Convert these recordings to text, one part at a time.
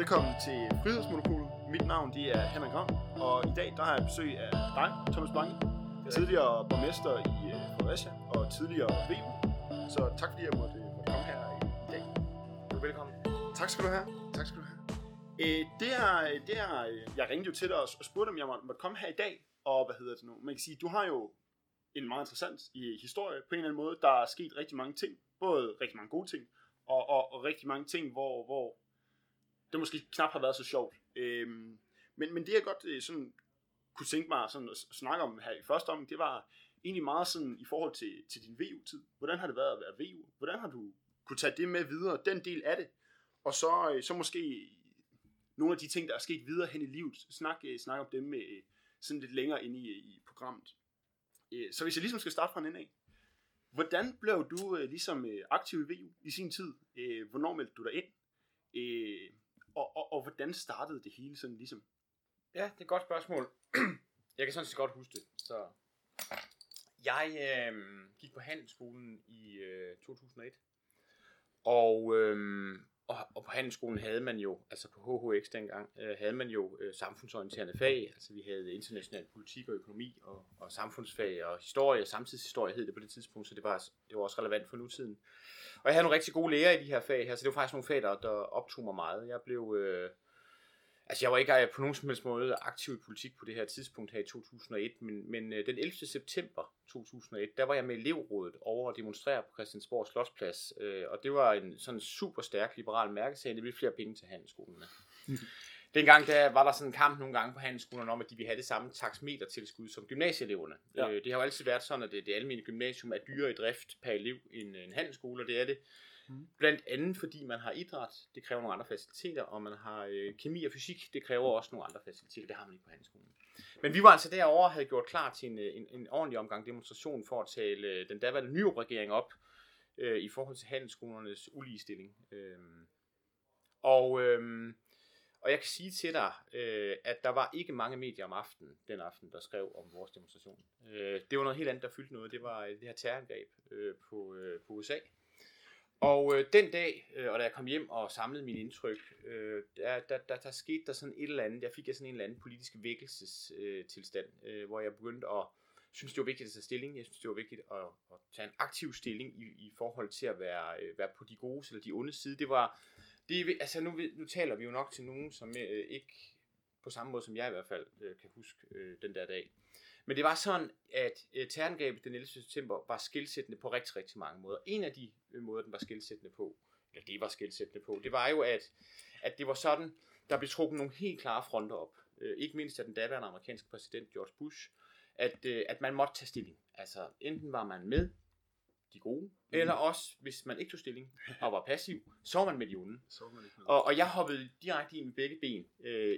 Velkommen til Frihedsmonopolet. Mit navn det er Henrik Rønge, og i dag der har jeg besøg af dig, Thomas Bang, tidligere borgmester i Fredericia og tidligere VM. Så tak fordi jeg måtte komme her i dag. Velkommen. Tak skal du have. Tak skal du have. Jeg ringede jo til dig og spurgte om jeg måtte komme her i dag, og hvad hedder det nu? Man kan sige, du har jo en meget interessant historie på en eller anden måde. Der er sket rigtig mange ting, både rigtig mange gode ting og rigtig mange ting, hvor det måske knap har været så sjovt. Men det jeg godt sådan kunne tænke mig sådan at snakke om her i første omgang, det var egentlig meget sådan i forhold til din VU-tid. Hvordan har det været at være VU? Hvordan har du kunne tage det med videre, den del af det? Og så måske nogle af de ting, der er sket videre hen i livet. Snak om dem med sådan lidt længere inde i programmet. Så hvis jeg ligesom skal starte fra den ende af. Hvordan blev du ligesom aktiv i VU i sin tid? Hvornår meldte du dig ind? Og hvordan startede det hele sådan ligesom? Ja, det er et godt spørgsmål. Jeg kan sådan set godt huske det. Så jeg gik på handelsskolen i 2001. Og på handelsskolen havde man jo, altså på HHX dengang, havde man jo samfundsorienterende fag. Altså vi havde international politik og økonomi og samfundsfag og historie. Samtidshistorie hed det på det tidspunkt, så det var også relevant for nutiden. Og jeg havde nogle rigtig gode lærere i de her fag her, så det var faktisk nogle fag, der optog mig meget. Jeg blev, jeg var ikke på nogen som helst måde aktiv i politik på det her tidspunkt her i 2001, men den 11. september 2001, der var jeg med elevrådet over at demonstrere på Christiansborg Slotsplads, og det var en sådan super stærk liberal mærkesag, det blev flere penge til handelsskolerne. Dengang der var der sådan en kamp nogle gange på handelsskolerne om, at de ville have det samme taksmetertilskud som gymnasieeleverne. Ja. Det har jo altid været sådan, at det almene gymnasium er dyrere i drift per elev end en handelsskole, og det er det. Blandt andet fordi man har idræt, det kræver nogle andre faciliteter, og man har kemi og fysik, det kræver også nogle andre faciliteter, det har man ikke på handelsskolen. Men vi var altså derovre og havde gjort klar til en ordentlig omgang demonstration for at tale den daværende nye regering op i forhold til handelsskolernes uligestilling. Og jeg kan sige til dig, at der var ikke mange medier om aftenen, den aften, der skrev om vores demonstration. Det var noget helt andet, der fyldte noget. Det var det her terrorangreb på USA. Og den dag, og da jeg kom hjem og samlede mine indtryk, der skete der sådan et eller andet. Jeg fik sådan en eller anden politisk vækkelsestilstand, hvor jeg begyndte at synes, det var vigtigt at tage stilling. Jeg synes, det var vigtigt at tage en aktiv stilling i forhold til at være på de gode eller de onde side. Nu taler vi jo nok til nogen, som ikke på samme måde som jeg i hvert fald kan huske den der dag. Men det var sådan, at terrorangrebet den 11. september var skelsættende på rigtig, rigtig mange måder. En af de måder, den var skelsættende på, eller det var skelsættende på, det var jo, at det var sådan, der blev trukket nogle helt klare fronter op. Ikke mindst af den daværende amerikanske præsident George Bush, at man måtte tage stilling. Altså enten var man med de gode, eller også, hvis man ikke tog stilling og var passiv, så var man med de onde. Og jeg hoppede direkte ind med begge ben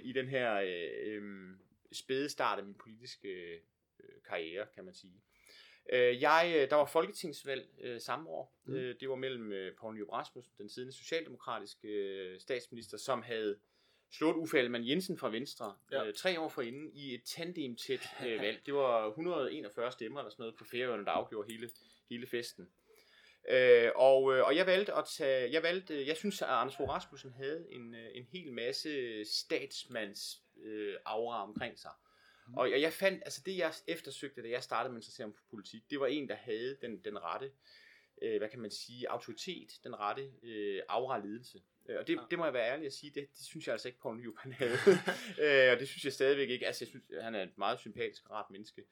i den her spæde start af min politiske karriere, kan man sige. Der var folketingsvalg samme år. Det var mellem Poul Nyrup Rasmussen, den siddende socialdemokratiske statsminister, som havde slået Uffe Ellemann Jensen fra Venstre 3 år forinden i et tandemtæt valg. Det var 141 stemmer eller sådan noget på Færøerne, der afgjorde hele festen. Jeg synes, at Anders Fogh Rasmussen havde en hel masse statsmands aura omkring sig. Og jeg fandt, altså det jeg eftersøgte, da jeg startede med at interessere mig for politik, det var en, der havde den rette, hvad kan man sige, autoritet, den rette aura ledelse. Og det må jeg være ærlig at sige, det synes jeg altså ikke Poul Nyrup han havde. Og det synes jeg stadigvæk ikke. Altså jeg synes, han er et meget sympatisk og rart menneske.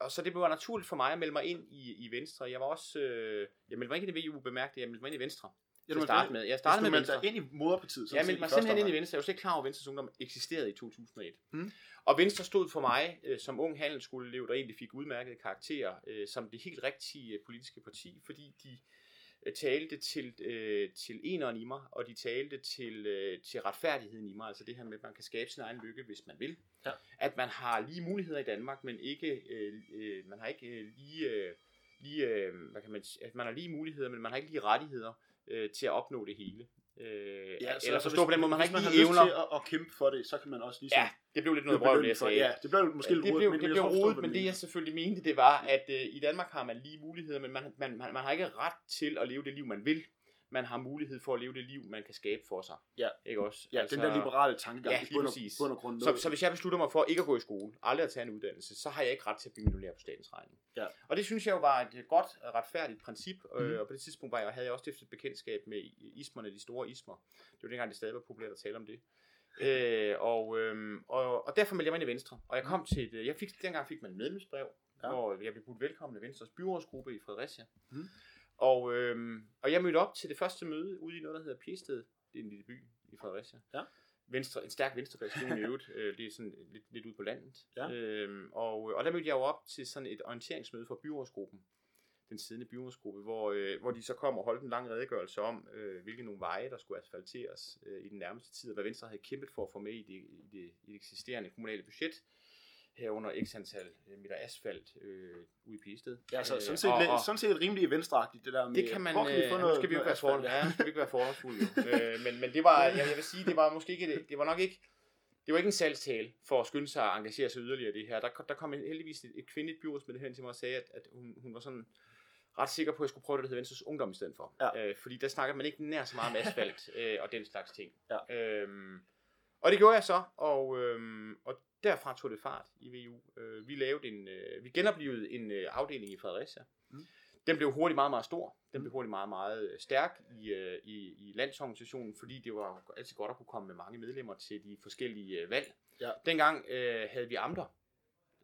Og så det blev naturligt for mig at melde mig ind i Venstre. Jeg var også, jeg meldte mig ikke ind i VU, bemærkte det, jeg meldte mig ind i Venstre. Jeg startede med Venstre. Ind i Moderpartiet. Jeg meldte mig simpelthen ind i Venstre. Jeg var slet ikke klar over, at Venstres Ungdom eksisterede i 2001. Og Venstre stod for mig som ung handelsskoleelev, der egentlig fik udmærket karakterer som det helt rigtige politiske parti, fordi de talte til eneren i mig, og de talte til retfærdigheden i mig, altså det her med, at man kan skabe sin egen lykke, hvis man vil. Ja. At man har lige muligheder i Danmark, men man har lige muligheder, men man har ikke lige rettigheder til at opnå det hele. Eller forstå på den måde, man har ikke lige evner. Hvis man har lyst til at kæmpe for det, så kan man også ligesom... Ja, det blev lidt noget røv, det jeg sagde. Ja, det blev måske lidt rodet, men det jeg selvfølgelig mente, det var, at i Danmark har man lige muligheder, men man har ikke ret til at leve det liv, man vil. man har mulighed for at leve det liv, man kan skabe for sig. Ja, ikke også? Ja, altså, den der liberale tankegang. Ja, lige præcis. Så hvis jeg beslutter mig for ikke at gå i skole, aldrig at tage en uddannelse, så har jeg ikke ret til at blive millionær på statens regning. Ja. Og det synes jeg jo var et godt, retfærdigt princip, og på det tidspunkt havde jeg også stiftet bekendtskab med ismerne, de store ismer. Det var dengang, det stadig var populært at tale om det. Og derfor meldte jeg mig ind i Venstre, og jeg kom til et, dengang fik man et medlemsbrev, hvor jeg blev budt velkommen i Venstres byrådsgruppe i Fredericia. Mm. Og jeg mødte op til det første møde ude i noget, der hedder Piested. Det er en lille by i Fredericia. Ja. Venstre, en stærk venstrebasion i øvrigt. Det er sådan lidt ude på landet. Ja. Og der mødte jeg jo op til sådan et orienteringsmøde for byrådsgruppen. Den siddende byrådsgruppe, hvor de så kom og holdt en lang redegørelse om, hvilke nogle veje, der skulle asfalteres i den nærmeste tid, og hvad Venstre havde kæmpet for at få med i det eksisterende kommunale budget. Herunder x antal meter asfalt ude i Piested. Ja, altså sådan set rimelig venstreagtigt det der med. Det kan man, nu skal vi ikke være forholdsfulde. Men det var, jeg vil sige, det var nok ikke en salgstale for at skynde sig at engagere sig yderligere i det her. Der kom heldigvis et kvindeligt byrådsmedlem hen til mig og sagde, at hun var sådan ret sikker på, at jeg skulle prøve det, der hedder Venstres Ungdom i stedet for. Ja. Fordi der snakker man ikke nær så meget om asfalt og den slags ting. Ja. Og det gjorde jeg så, og derfra tog det fart i VU. Vi genoplevede en afdeling i Fredericia. Mm. Den blev hurtigt meget, meget stor. Den blev hurtigt meget, meget stærk i landsorganisationen, fordi det var altid godt at kunne komme med mange medlemmer til de forskellige valg. Ja. Dengang havde vi amter.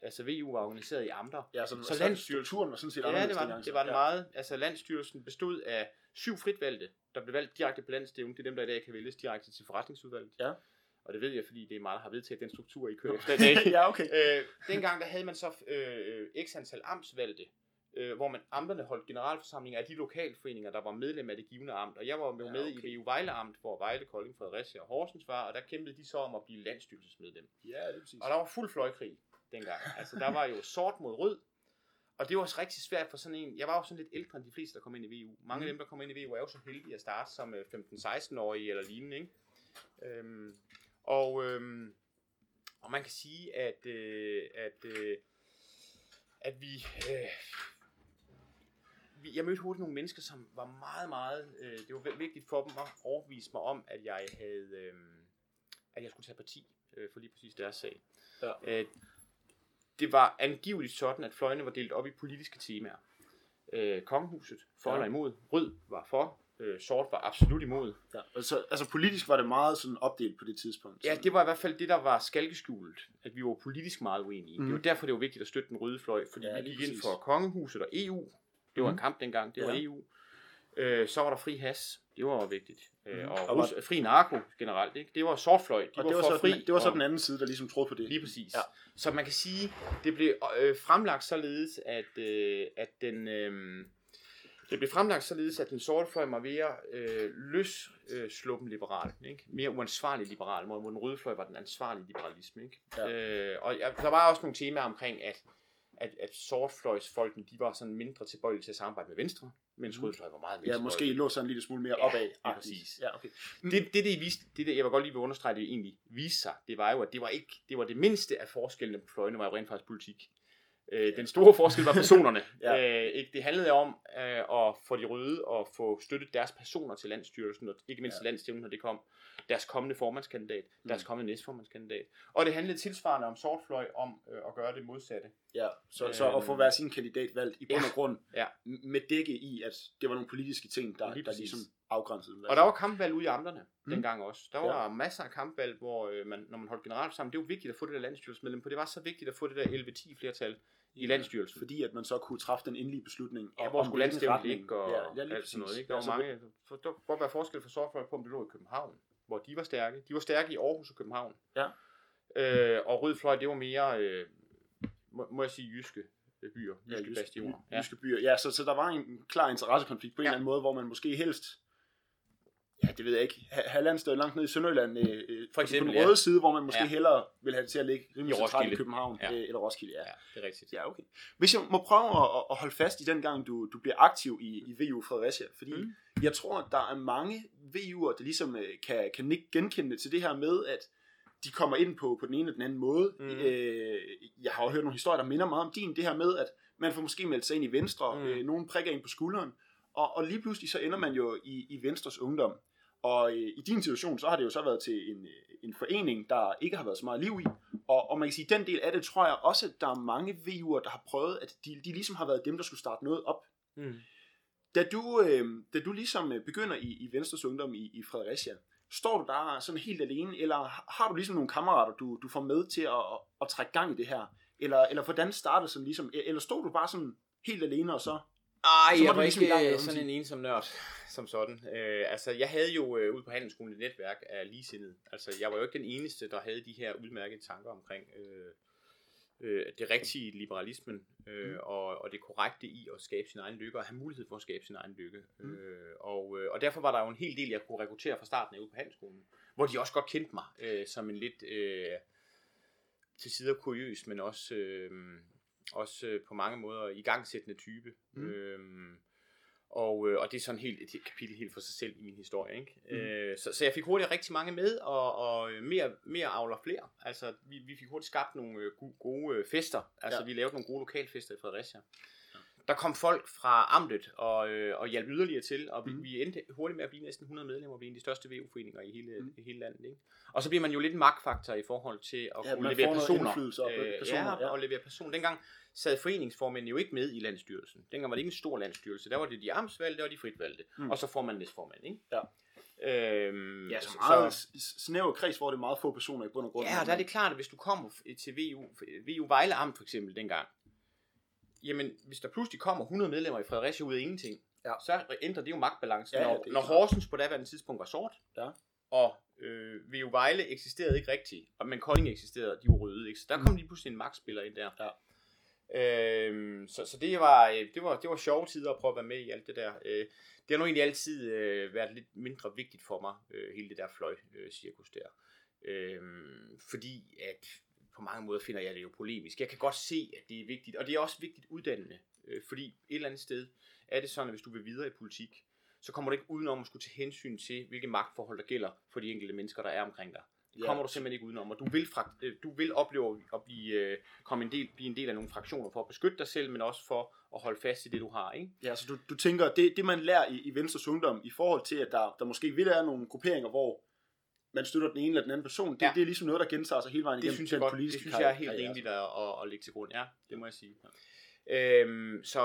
Altså VU var organiseret i amter. Ja, så landstyrelsen var sådan set anderledes. Ja, det var meget. Altså landstyrelsen bestod af 7 fritvalgte, der blev valgt direkte på landstævnen. Det er dem, der i dag kan vælges direkte til forretningsudvalget. Ja. Og det ved jeg, fordi det er mig, der har vedtaget den struktur i København. Ja, okay. Dengang der havde man så x antal amtsvalgte, hvor amterne holdt generalforsamlinger af de lokalforeninger, der var medlem af det givende amt. Og jeg var med i VU Vejleamt, hvor Vejle, Kolding, Fredericia og Horsens var, og der kæmpede de så om at blive landstyrelsesmedlem. Ja, det er præcis. Og der var fuld fløjkrig dengang. Altså, der var jo sort mod rød. Og det var også rigtig svært for sådan en. Jeg var jo sådan lidt ældre end de fleste, der kom ind i VU. Mange af dem, der kom ind i VU, er jo så heldige at starte som 15-16-årige eller lignende, ikke? Og man kan sige, at jeg mødte hurtigt nogle mennesker, som var meget, meget, det var vigtigt for dem at overbevise mig om, at jeg havde, at jeg skulle tage parti for lige præcis deres sag. Ja. Det var angiveligt sådan, at fløjene var delt op i politiske temaer. Kongehuset for eller imod, rød var for. Sort var absolut imod. Ja, altså politisk var det meget sådan opdelt på det tidspunkt. Ja, det var i hvert fald det, der var skalkeskjult, at vi var politisk meget uenige. Det var derfor, det var vigtigt at støtte den røde fløj, fordi vi gik ind for kongehuset og EU. Det var en kamp dengang, det var EU. Så var der fri has, det var vigtigt. Og fri narko generelt, ikke? Det var sortfløj. Det var så den anden side, der ligesom troede på det. Lige præcis. Ja. Så man kan sige, det blev fremlagt således, det blev fremlagt således, at den sorte fløj var mere løssluppen liberal, ikke? Mere uansvarlig liberal, hvor den røde fløj var den ansvarlige liberalisme. Ikke? Ja. Der var også nogle temaer omkring, at sortfløjsfolken, de var sådan mindre tilbøjelige til at samarbejde med Venstre, mens rødfløj var meget mere. Ja, måske lå sådan en lille smule mere opad. Ja, præcis. Ja, okay. Det jeg var godt lige ved at understrege, det egentlig viste sig, det var jo, at det var det mindste af forskellene på fløjene, var jo rent faktisk politik. Den store forskel var personerne. Ikke? Det handlede om at få de røde og få støttet deres personer til landstyrelsen, og ikke mindst til landstævnen, når det kom. Deres kommende formandskandidat, deres kommende næstformandskandidat. Og det handlede tilsvarende om sortfløj om at gøre det modsatte. Ja, så at få hver sin kandidat valgt i bund og grund med dække i, at det var nogle politiske ting, der ligesom afgrænsede. Og der var kampvalg ude i amterne dengang også. Der var masser af kampvalg, hvor man, når man holdt generalforsamling, det var vigtigt at få det der landstyrelsesmedlem, for det var så vigtigt at få det der 11-10 flertal i landstyrelsen. Fordi at man så kunne træffe den endelige beslutning. Ja, hvor skulle landstævnen ligge og alt sådan noget. Ikke? Der var mange. Der kunne godt være forskel for sortfløj på, om det lå i København, hvor de var stærke. De var stærke i Aarhus og København. Ja. Og rød fløj, det var mere, må jeg sige, jyske byer. Jyske byer. Ja, så der var en klar interessekonflikt på en eller anden måde, hvor man måske helst, det ved jeg ikke, halvandsted langt ned i Sønderjylland, for eksempel, på den røde side, hvor man måske hellere vil have det til at ligge rimelig centralt i København eller Roskilde. Ja, det er rigtigt. Ja, okay. Hvis jeg må prøve at holde fast i den gang, du bliver aktiv i VU Fredericia, fordi jeg tror, der er mange VU'er, der ligesom kan ikke genkende til det her med, at de kommer ind på den ene eller den anden måde. Jeg har jo hørt nogle historier, der minder meget om din, det her med, at man får måske meldt sig ind i Venstre, nogen prikker ind på skulderen, Og lige pludselig så ender man jo i Venstres Ungdom. Og i din situation, så har det jo så været til en forening, der ikke har været så meget liv i. Og man kan sige, at den del af det, tror jeg også, at der er mange VU'er, der har prøvet, at de ligesom har været dem, der skulle starte noget op. Mm. Da du ligesom begynder i Venstres Ungdom i Fredericia, står du der sådan helt alene, eller har du ligesom nogle kammerater, du får med til at trække gang i det her? Eller hvordan startede sådan ligesom, eller stod du bare sådan helt alene, og så... Ej, jeg var ikke sådan en ensom nørd som sådan. Jeg havde jo ude på handelsskolen et netværk af ligesindede. Altså, jeg var jo ikke den eneste, der havde de her udmærkede tanker omkring det rigtige liberalismen og det korrekte i at skabe sin egen lykke og have mulighed for at skabe sin egen lykke. Og derfor var der jo en hel del, jeg kunne rekruttere fra starten af ude på handelsskolen, hvor de også godt kendte mig som en lidt til sider kuriøs, men også... Også på mange måder igangsættende type. Og det er sådan helt et kapitel helt for sig selv i min historie, ikke? Så jeg fik hurtigt rigtig mange med, og mere avler flere. Altså vi fik hurtigt skabt nogle gode fester. Altså vi lavede nogle gode lokalfester i Fredericia. Ja. Der kom folk fra amtet og hjalp yderligere til, og vi endte hurtigt med at blive næsten 100 medlemmer, og blive en af de største VU-foreninger i hele landet, ikke? Og så bliver man jo lidt en magtfaktor i forhold til at kunne levere personer. Og levere personer. Dengang sad foreningsformænden jo ikke med i landstyrelsen. Dengang var det ikke en stor landstyrelse. Der var det de amtsvalgte og de fritvalgte, og så får man næstformand, ikke? Ja. Så meget snæver kreds, hvor det er meget få personer i bund og grund. Ja, der er det klart, at hvis du kommer til VU Vejleamt for eksempel dengang, jamen, hvis der pludselig kommer 100 medlemmer i Fredericia ud af ingenting, så ændrer det jo magtbalancen. Når Horsens på daværende tidspunkt var sort, og VU Vejle eksisterede ikke rigtigt, men Kolding eksisterede, og de var røde, ikke? Så der kom lige pludselig en magtspiller ind der. Ja. Så det var sjove tider at prøve at være med i alt det der. Det har nu egentlig altid været lidt mindre vigtigt for mig, hele det der fløj-cirkus der. Fordi at... På mange måder finder jeg det jo polemisk. Jeg kan godt se, at det er vigtigt, og det er også vigtigt uddannende, fordi et eller andet sted er det sådan, at hvis du vil videre i politik, så kommer du ikke udenom at skulle tage hensyn til, hvilke magtforhold der gælder for de enkelte mennesker, der er omkring dig. Det kommer du simpelthen ikke udenom, og du vil opleve at blive en del af nogle fraktioner for at beskytte dig selv, men også for at holde fast i det, du har, ikke? Ja, så du tænker, det man lærer i Venstres Ungdom i forhold til, at der måske vil være nogle grupperinger, hvor man støtter den ene eller den anden person, det er ligesom noget, der gentager sig hele vejen igennem. Det synes jeg er helt rimeligt at lægge til grund. Ja, det må jeg sige. Ja.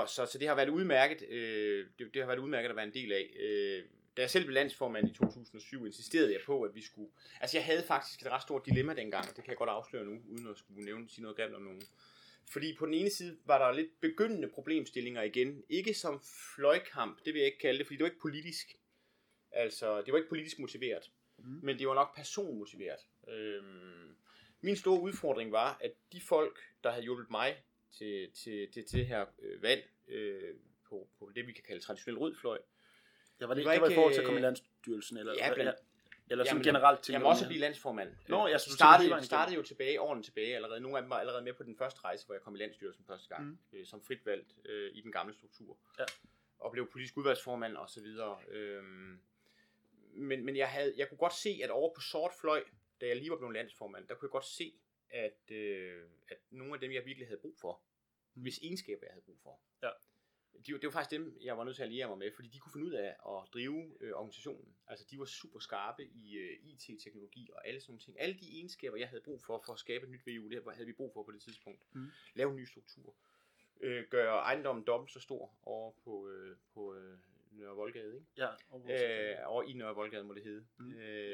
Så det har været udmærket, det har været udmærket at være en del af. Da jeg selv blev landsformand i 2007, insisterede jeg på, at vi skulle... Altså, jeg havde faktisk et ret stort dilemma dengang, det kan jeg godt afsløre nu, uden at skulle sige noget grimt om nogen. Fordi på den ene side var der lidt begyndende problemstillinger igen. Ikke som fløjkamp, det vil jeg ikke kalde det, fordi det var ikke politisk. Altså, det var ikke politisk motiveret. Men det var nok personmotiveret. Min store udfordring var, at de folk, der havde hjulpet mig til det her valg på det, vi kan kalde traditionel rødfløj. Ja, var det i forhold til at komme i landstyrelsen? Eller, ja, eller sådan generelt ting? Jamen også blive landsformand. Nå, jeg startede jo årene tilbage allerede. Nogle af dem var allerede med på den første rejse, hvor jeg kom i landstyrelsen første gang. Som fritvalgt i den gamle struktur. Ja. Og blev politisk udvalgsformand og så videre. Men jeg kunne godt se, at over på sort fløj, da jeg lige var blevet landsformand, der kunne jeg godt se, at nogle af dem, jeg virkelig havde brug for, hvis egenskaber, jeg havde brug for, det var faktisk dem, jeg var nødt til at alliere mig med, fordi de kunne finde ud af at drive organisationen. Altså, de var super skarpe i IT-teknologi og alle sådan nogle ting. Alle de egenskaber, jeg havde brug for at skabe et nyt VU, det havde vi brug for på det tidspunkt. Lave en ny struktur. Gøre ejendommen dobbelt så stor over på Nørre Voldgade, ikke? Ja, over i Nørre Voldgade må det hedde.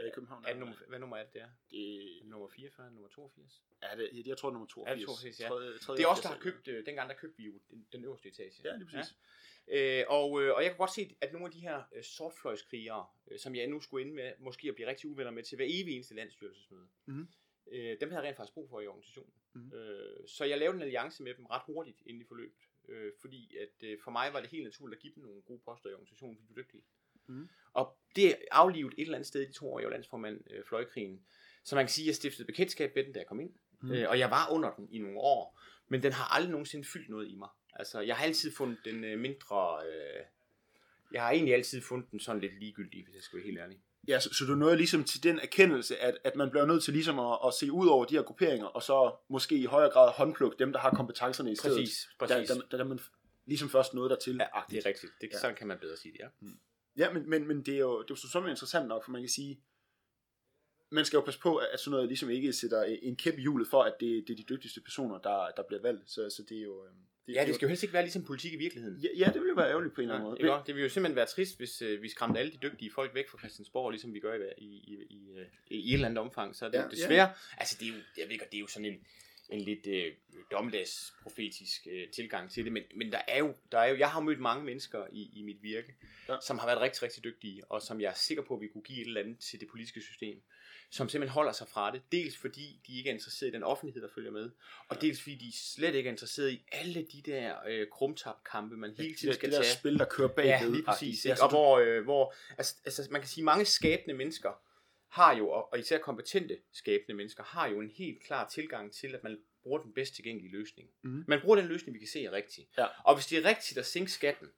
I København. Hvad nummer er det der? Det er nummer 44, nummer 82? Ja, jeg tror nummer 82. Ja, 82, ja. Det er også der har købt, dengang der købte vi jo den øverste etage. Ja, lige præcis. Ja. Og jeg kan godt se, at nogle af de her sortfløjskrigere, som jeg nu skulle ende med, måske at blive rigtig uvenner med til hver evig eneste landstyrelsesmøde, dem havde jeg rent faktisk brug for i organisationen. Så jeg lavede en alliance med dem ret hurtigt inden i forløbet. Fordi at for mig var det helt naturligt at give dem nogle gode poster i organisationen, fordi de var dygtige. Og det aflivet et eller andet sted i de 2 år, jeg var landsformand, fløjkrigen. Så man kan sige, at jeg stiftede bekendtskab med den, da jeg kom ind. Og jeg var under den i nogle år, men den har aldrig nogensinde fyldt noget i mig. Altså, jeg har altid fundet den mindre... Jeg har egentlig altid fundet den sådan lidt ligegyldig, hvis jeg skal være helt ærlig. Ja, så du nåede ligesom til den erkendelse, at man bliver nødt til ligesom at se ud over de her grupperinger, og så måske i højere grad håndplukke dem, der har kompetencerne i stedet. Præcis. Da man ligesom først noget dertil. Ja, det er rigtigt. Det, ja. Sådan kan man bedre sige det, ja. Ja, men det er jo sådan interessant nok, for man kan sige, man skal jo passe på, at sådan noget ligesom ikke sætter en kæp i hjulet for, at det er de dygtigste personer, der bliver valgt. Så det er jo... Det skal jo helst ikke være ligesom politik i virkeligheden. Ja, det ville jo være ærgerligt på en eller anden måde. Ikke? Det ville jo simpelthen være trist, hvis vi skræmte alle de dygtige folk væk fra Christiansborg, ligesom vi gør i et eller andet omfang. Så er det jo desværre... Altså, det er jo, jeg ved godt, det er jo sådan en lidt dommedagsprofetisk tilgang til det, men der er jo, jeg har mødt mange mennesker i mit virke, som har været rigtig, rigtig dygtige, og som jeg er sikker på, at vi kunne give et eller andet til det politiske system, som simpelthen holder sig fra det, dels fordi de ikke er interesseret i den offentlighed, der følger med, og dels fordi de slet ikke er interesseret i alle de der krumtapkampe, man hele tiden skal tage. Det der spil, der kører bagved. Ja, lige præcis. Og hvor altså, man kan sige, mange skabende mennesker har jo, og især kompetente skabende mennesker, har jo en helt klar tilgang til, at man bruger den bedst tilgængelige løsning. Mm-hmm. Man bruger den løsning, vi kan se er rigtig. Ja. Og hvis det er rigtigt at sænke skatten,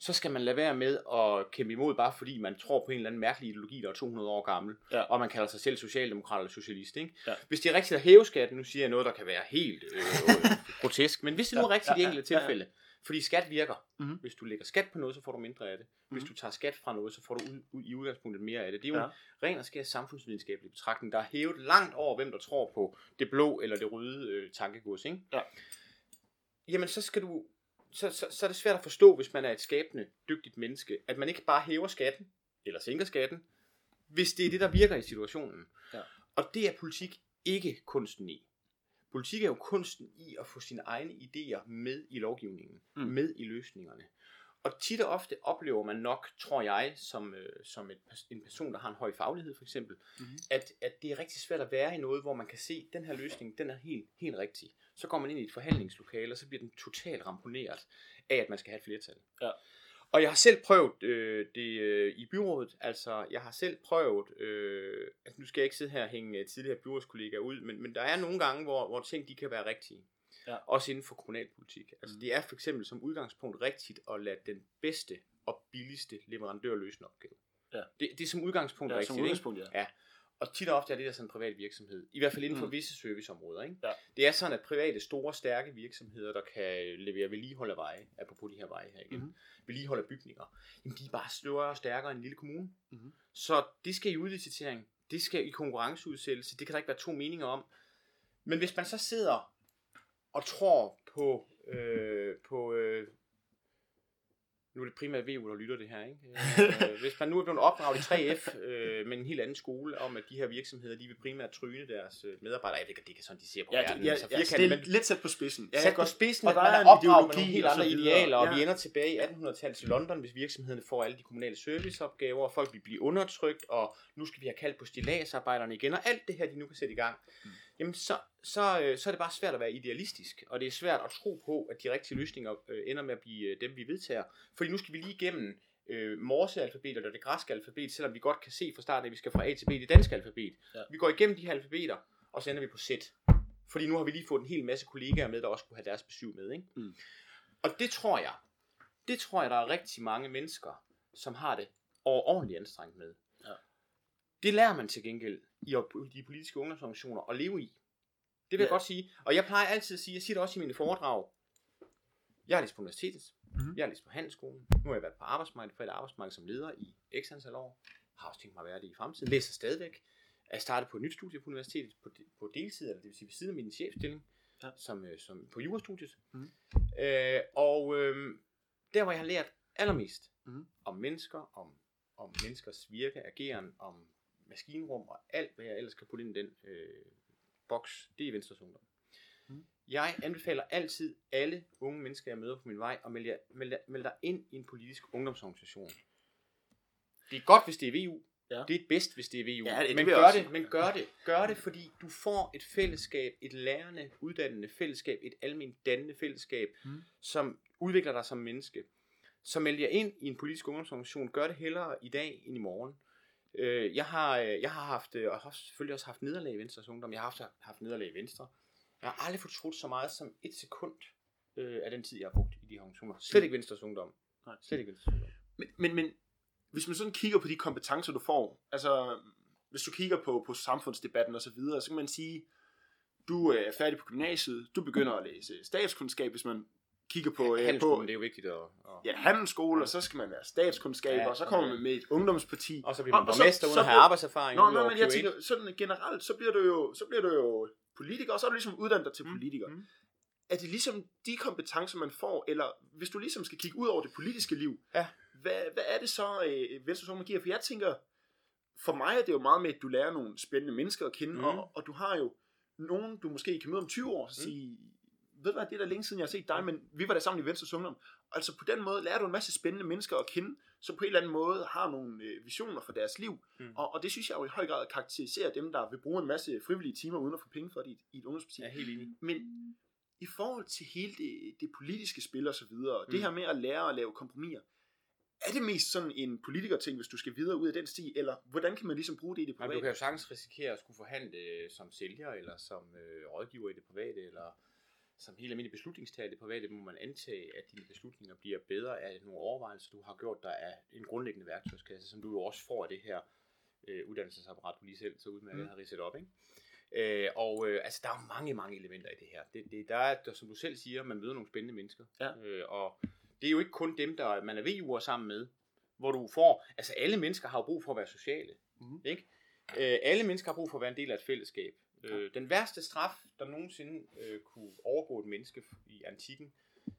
så skal man lade være med at kæmpe imod, bare fordi man tror på en eller anden mærkelig ideologi, der er 200 år gammel, og man kalder sig selv socialdemokrat eller socialist. Ikke? Ja. Hvis det er rigtigt at hæve skatten, nu siger jeg noget, der kan være helt grotesk, men hvis det nu er rigtigt i enkelte tilfælde, fordi skat virker. Mm-hmm. Hvis du lægger skat på noget, så får du mindre af det. Hvis du tager skat fra noget, så får du i udgangspunktet mere af det. Det er jo en ren og skær samfundsvidenskabelig betragtning, der er hævet langt over, hvem der tror på det blå eller det røde tankegods. Ikke? Ja. Jamen, så skal du... Så er det svært at forstå, hvis man er et skabende, dygtigt menneske, at man ikke bare hæver skatten, eller sænker skatten, hvis det er det, der virker i situationen. Ja. Og det er politik ikke kunsten i. Politik er jo kunsten i at få sine egne idéer med i lovgivningen, med i løsningerne. Og tit og ofte oplever man nok, tror jeg, som en person, der har en høj faglighed for eksempel, at det er rigtig svært at være i noget, hvor man kan se, at den her løsning, den er helt rigtig. Så går man ind i et forhandlingslokale, og så bliver den totalt ramponeret af, at man skal have et flertal. Ja. Og jeg har selv prøvet i byrådet, altså jeg har selv prøvet, altså nu skal jeg ikke sidde her og hænge tidligere byrådskollegaer ud, men der er nogle gange, hvor ting de kan være rigtige. Ja. Også inden for kommunalpolitik. Altså det er for eksempel som udgangspunkt rigtigt at lade den bedste og billigste leverandør løse en opgave. Ja. Det er som udgangspunkt rigtigt. Som udgangspunkt, ja. Og tit og ofte er det der sådan en privat virksomhed, i hvert fald inden for visse serviceområder. Ikke? Ja. Det er sådan, at private, store, stærke virksomheder, der kan levere vedligehold af veje, apropos de her veje her igen, vedligehold af bygninger, jamen de er bare større og stærkere end en lille kommune. Mm-hmm. Så det skal i udlicitering, det skal i konkurrenceudsættelse, det kan der ikke være to meninger om. Men hvis man så sidder og tror på... nu er det primært VU, der lytter det her, ikke? Hvis man nu er blevet opdraget i 3F med en helt anden skole, om at de her virksomheder, de vil primært tryne deres medarbejdere. Jeg ved ikke, det kan sådan, de ser på verden. Det er lidt sat på spidsen. Sat på spidsen, og der er opdraget med nogle helt andre idealer, og vi ender tilbage i 1800-tallet til London, hvis virksomhederne får alle de kommunale serviceopgaver, og folk vil blive undertrykt, og nu skal vi have kaldt på stilladsarbejderne igen, og alt det her, de nu kan sætte i gang. Jamen, så er det bare svært at være idealistisk, og det er svært at tro på, at de rigtige løsninger ender med at blive dem, vi vedtager. Fordi nu skal vi lige igennem morsealfabetet eller det græske alfabet, selvom vi godt kan se fra starten, at vi skal fra A til B i det danske alfabet. Ja. Vi går igennem de her alfabeter, og så ender vi på Z. Fordi nu har vi lige fået en hel masse kollegaer med, der også kunne have deres besøg med. Ikke? Mm. Og det tror jeg, der er rigtig mange mennesker, som har det overordentligt anstrengt med. Ja. Det lærer man til gengæld i de politiske ungdomsorganisationer at leve i. Det vil jeg godt sige. Og jeg plejer altid at sige, jeg siger det også i mine foredrag, jeg har læst på universitetet, jeg har læst på handelsskolen, nu har jeg været på arbejdsmarkedet, for et arbejdsmarked som leder i x antal år, har også tænkt mig at være det i fremtiden, læser stadigvæk, jeg startede på et nyt studie på universitetet på deltid, eller det vil sige ved siden af min chefstilling, som på jurastudiet, der hvor jeg har lært allermest om mennesker, om menneskers virke, ageren, om maskinrum og alt hvad jeg ellers kan putte ind i den boks, det er Venstres Ungdom. Jeg anbefaler altid alle unge mennesker, jeg møder på min vej, at melde dig ind i en politisk ungdomsorganisation. Det er godt, hvis det er VU. Ja. Det er bedst, hvis det er VU. Ja, men gør det, fordi du får et fællesskab, et lærende, uddannende fællesskab, et alment dannende fællesskab, som udvikler dig som menneske. Så meld jer ind i en politisk ungdomsorganisation. Gør det hellere i dag end i morgen. Jeg har haft, og har selvfølgelig også haft nederlag i Venstres Ungdom. Jeg har haft nederlag i Venstre. Jeg har aldrig fortrudt så meget som et sekund af den tid, jeg har brugt i de her organisationer. Slet ikke Venstres Ungdom. Nej, slet ikke Venstres Ungdom. Men hvis man sådan kigger på de kompetencer, du får, altså hvis du kigger på samfundsdebatten og så videre, så kan man sige, du er færdig på gymnasiet, du begynder at læse statskundskab, hvis man kigger på... Handelsskolen, det er jo vigtigt. Ja, handelsskole, og så skal man være statskundskaber, og så kommer man med et ungdomsparti. Og så bliver man borgmester uden at have arbejdserfaring. Nå, men jeg tænker, sådan generelt, så bliver du jo politiker, og så er du ligesom uddannet til politiker. Mm. Er det ligesom de kompetencer, man får, eller hvis du ligesom skal kigge ud over det politiske liv, hvad er det så, Venstres Ungdom giver? For jeg tænker, for mig er det jo meget med, at du lærer nogle spændende mennesker at kende, og du har jo nogen, du måske kan møde om 20 år, og sige, ved du hvad, det er da længe siden, jeg har set dig, men vi var der sammen i Venstres Ungdom. Altså på den måde lærer du en masse spændende mennesker at kende, som på en eller anden måde har nogle visioner for deres liv, og det synes jeg jo i høj grad karakteriserer dem, der vil bruge en masse frivillige timer, uden at få penge for det i et ungdomsparti. Ja, helt enig. Men i forhold til hele det politiske spil og så videre, det her med at lære at lave kompromiser, er det mest sådan en politikerting, hvis du skal videre ud af den sti, eller hvordan kan man ligesom bruge det i det private? Men du kan jo sagtens risikere at skulle forhandle som sælger, eller som rådgiver i det private, eller som helt almindelig beslutningstager i det private, må man antage, at dine beslutninger bliver bedre af nogle overvejelser, du har gjort, der er en grundlæggende værktøjskasse, som du jo også får af det her uddannelsesapparat, du lige selv så udmærket har ridset op, ikke? Altså der er mange, mange elementer i det her. Der er, som du selv siger, man møder nogle spændende mennesker, og det er jo ikke kun dem, der man er VU'er sammen med, hvor du får, altså alle mennesker har brug for at være sociale, ikke? Alle mennesker har brug for at være en del af et fællesskab. Den værste straf, der nogensinde kunne overgå et menneske i antikken,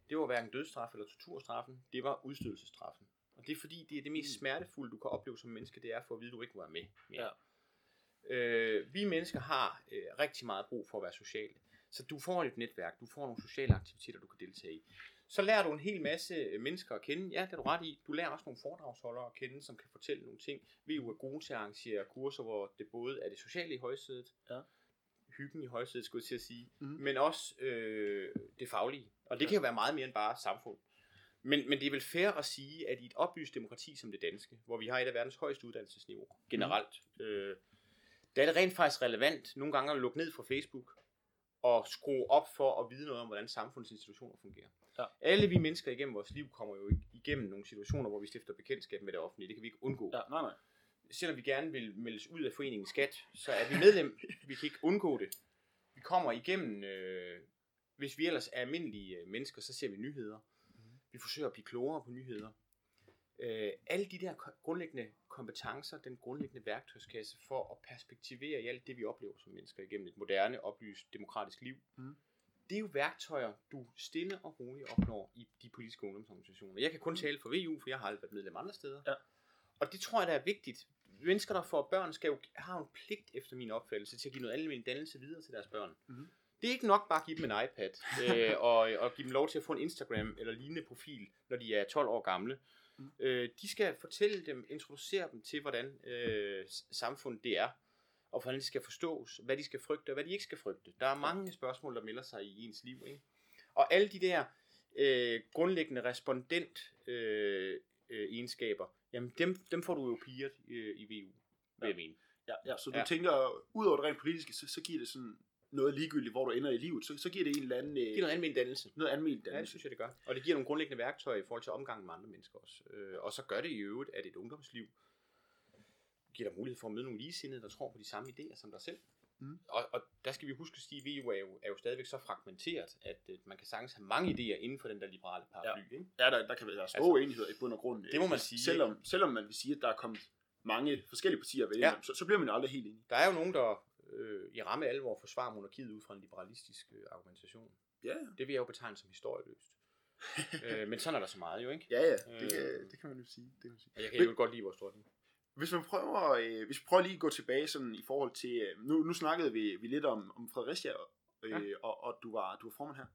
det var hverken dødsstraf eller torturstraffen, det var udstødelsesstraffen. Og det er fordi, det er det mest smertefulde, du kan opleve som menneske, det er for at vide, at du ikke var med mere. Ja. Vi mennesker har rigtig meget brug for at være sociale. Så du får et netværk, du får nogle sociale aktiviteter, du kan deltage i. Så lærer du en hel masse mennesker at kende. Ja, det er du ret i. Du lærer også nogle foredragsholdere at kende, som kan fortælle nogle ting. VU er gode til at arrangere kurser, hvor det både er det sociale i højsædet, hyggen i højsædet, skulle jeg til at sige, men også det faglige. Og det kan jo være meget mere end bare samfund. Men det er vel fair at sige, at i et oplyst demokrati som det danske, hvor vi har et af verdens højeste uddannelsesniveauer generelt, der er det rent faktisk relevant nogle gange at lukke ned fra Facebook og skrue op for at vide noget om, hvordan samfundsinstitutioner fungerer. Ja. Alle vi mennesker igennem vores liv kommer jo igennem nogle situationer, hvor vi stifter bekendtskab med det offentlige. Det kan vi ikke undgå. Ja, nej. Selvom vi gerne vil meldes ud af foreningen Skat, så er vi medlem. Vi kan ikke undgå det. Vi kommer igennem, hvis vi ellers er almindelige mennesker, så ser vi nyheder. Vi forsøger at blive klogere på nyheder. Alle de der grundlæggende kompetencer, den grundlæggende værktøjskasse for at perspektivere i alt det, vi oplever som mennesker igennem et moderne, oplyst, demokratisk liv, det er jo værktøjer, du stille og roligt opnår i de politiske ungdomsorganisationer. Jeg kan kun tale for VU, for jeg har aldrig været medlem andre steder. Ja. Og det tror jeg, der er vigtigt. Mennesker, der får børn, skal jo have en pligt, efter min opfattelse, til at give noget almindelig dannelse videre til deres børn. Det er ikke nok bare at give dem en iPad, og give dem lov til at få en Instagram eller lignende profil, når de er 12 år gamle. De skal fortælle dem, introducere dem til, hvordan samfundet det er, og hvordan de skal forstås, hvad de skal frygte, og hvad de ikke skal frygte. Der er mange spørgsmål, der melder sig i ens liv, ikke? Og alle de der grundlæggende respondent egenskaber, jamen dem får du jo piret i VU, hvad jeg mener. Ja, så du tænker, ud over det rent politiske, så giver det sådan noget ligegyldigt, hvor du ender i livet, så giver det en eller anden... giver noget almindelig dannelse. Noget almindelig dannelse. Ja, det synes jeg, det gør. Og det giver nogle grundlæggende værktøjer i forhold til omgangen med andre mennesker også. Og så gør det i øvrigt, at et ungdomsliv giver dig mulighed for at møde nogle ligesindede, der tror på de samme idéer som dig selv. Og der skal vi huske at sige, at VU er jo stadigvæk så fragmenteret, at man kan sagtens have mange idéer inden for den der liberale paraply. Ja, ikke? Der kan være store enigheder i bund og grund. Det må man sige. Selvom man vil sige, at der er kommet mange forskellige partier vælge, så bliver man aldrig helt enig. Der er jo nogen, der i ramme alvor forsvarer monarkiet ud fra en liberalistisk argumentation. Ja. Det vil jeg jo betegne som historieløst. Men sådan er der så meget jo, ikke? Ja, det kan man jo sige. Jeg kan jo godt lide vores dronning. Hvis vi prøver lige at gå tilbage sådan i forhold til... Nu snakkede vi lidt om Fredericia, og du var formand her.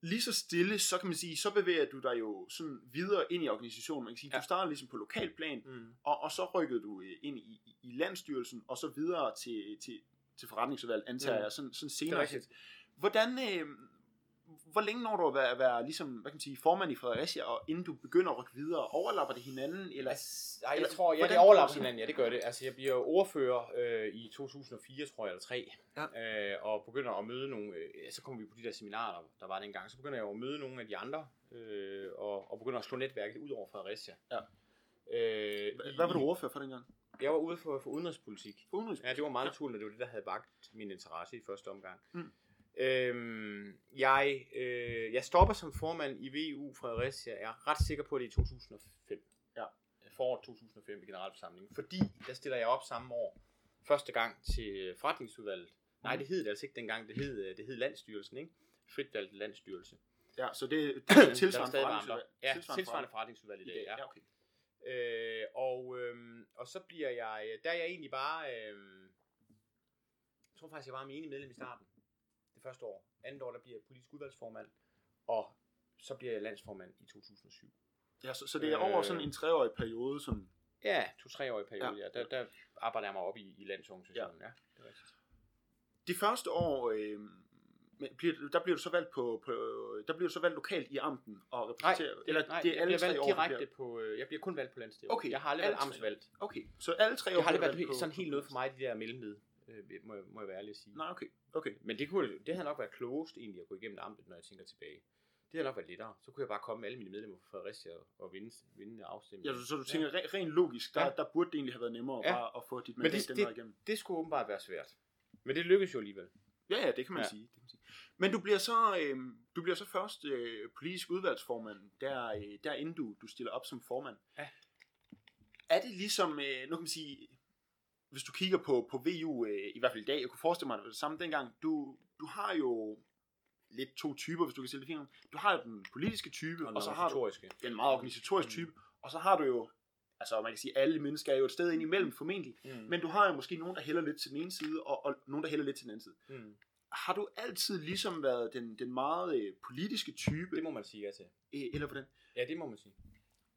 Lige så stille, så kan man sige, så bevæger du dig jo sådan videre ind i organisationen. Man kan sige, du starter ligesom på lokalplan, og så rykkede du ind i landstyrelsen, og så videre til forretningsudvalg, antager jeg, sådan senere. Hvordan, hvor længe når du at være ligesom, hvad kan man sige, formand i Fredericia, og inden du begynder at rykke videre, overlapper det hinanden? Eller, nej, jeg tror, det overlapper hinanden, det gør det. Altså, jeg bliver ordfører i 2004, tror jeg, eller 2003, og begynder at møde nogle, så kommer vi på de der seminarer, der var dengang, så begynder jeg at møde nogle af de andre, og begynder at slå netværket ud over Fredericia. Ja. Hvad var du ordfører for dengang? Jeg var ude for udenrigspolitik. Ja, det var meget naturligt, og det var det, der havde vagt min interesse i første omgang. Jeg stopper som formand i VU Fredericia. Jeg er ret sikker på det i 2005. Ja. Foråret 2005 i generalforsamlingen. Fordi der stiller jeg op samme år første gang til forretningsudvalget. Nej, det hed det altså ikke dengang. Det hed Landstyrelsen, ikke? Fritvalgt Landstyrelse. Ja, så det er tilsvarende forretningsudvalg i dag. Ja, okay. Og så bliver jeg, der er jeg egentlig bare, jeg tror faktisk, jeg var menig medlem i starten. Det første år. Andet år, der bliver jeg politisk udvalgsformand, og så bliver jeg landsformand i 2007. Ja, så det er over sådan en 3-årig periode? Som... Ja, 2-3-årig periode, ja. Der arbejder jeg mig op i landsorganisationen, ja. Det er rigtigt. De første år, der bliver du så valgt der bliver du så valgt lokalt i amten og repræsenterer. Nej, det er alle tre år. Jeg bliver kun valgt på landsdelen. Okay, jeg har aldrig været amtsvalgt. Okay, så alle tre år. Jeg har aldrig været sådan helt noget for mig, de der mellemled, må jeg være ærlig at sige. Nej, okay. Men det havde nok været klogest egentlig at gå igennem amtet, når jeg tænker tilbage. Det havde nok været lettere. Så kunne jeg bare komme med alle mine medlemmer fra Fredericia og vinde afstemningen. Ja, så du tænker rent logisk, der burde det egentlig have været nemmere bare at få dit mandat den vej igennem. Det skulle åbenbart være svært. Men det lykkedes jo alligevel. Ja, det kan man sige. Men du bliver så først politisk udvalgsformand, der inden du stiller op som formand. Ja. Er det ligesom, nu kan man sige, hvis du kigger på VU, i hvert fald i dag, jeg kunne forestille mig det samme dengang, du har jo lidt to typer, hvis du kan sætte fingeren. Du har jo den politiske type, og så har du den meget organisatoriske type, og så har du jo, altså man kan sige, alle mennesker er jo et sted ind imellem formentlig, men du har jo måske nogen, der hælder lidt til den ene side, og nogen, der hælder lidt til den anden side. Mm. Har du altid ligesom været den meget politiske type? Det må man sige ja til. Eller hvordan? Ja, det må man sige.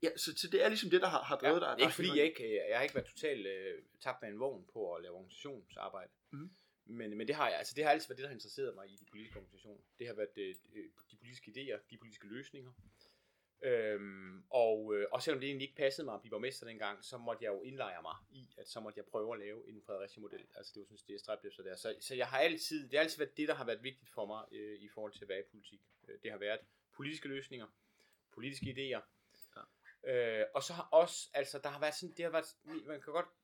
Ja, så det er ligesom det, der har drevet dig? Ikke fordi jeg har ikke været totalt tabt med en vogn på at lave organisationsarbejde. Mm. Men det har jeg, altså det har altid været det, der har interesseret mig i de politiske organisationer. Det har været de politiske idéer, de politiske løsninger. Og selvom det egentlig ikke passede mig at blive borgmester dengang, så måtte jeg jo indlejre mig i, at så måtte jeg prøve at lave en Fredericia-model. Altså det var sådan, det jeg stræbte efter der. Så jeg har altid, det har altid været det, der har været vigtigt for mig i forhold til at være i politik. Det har været politiske løsninger, politiske idéer. Ja. Og så har også, altså der har været sådan, det har været,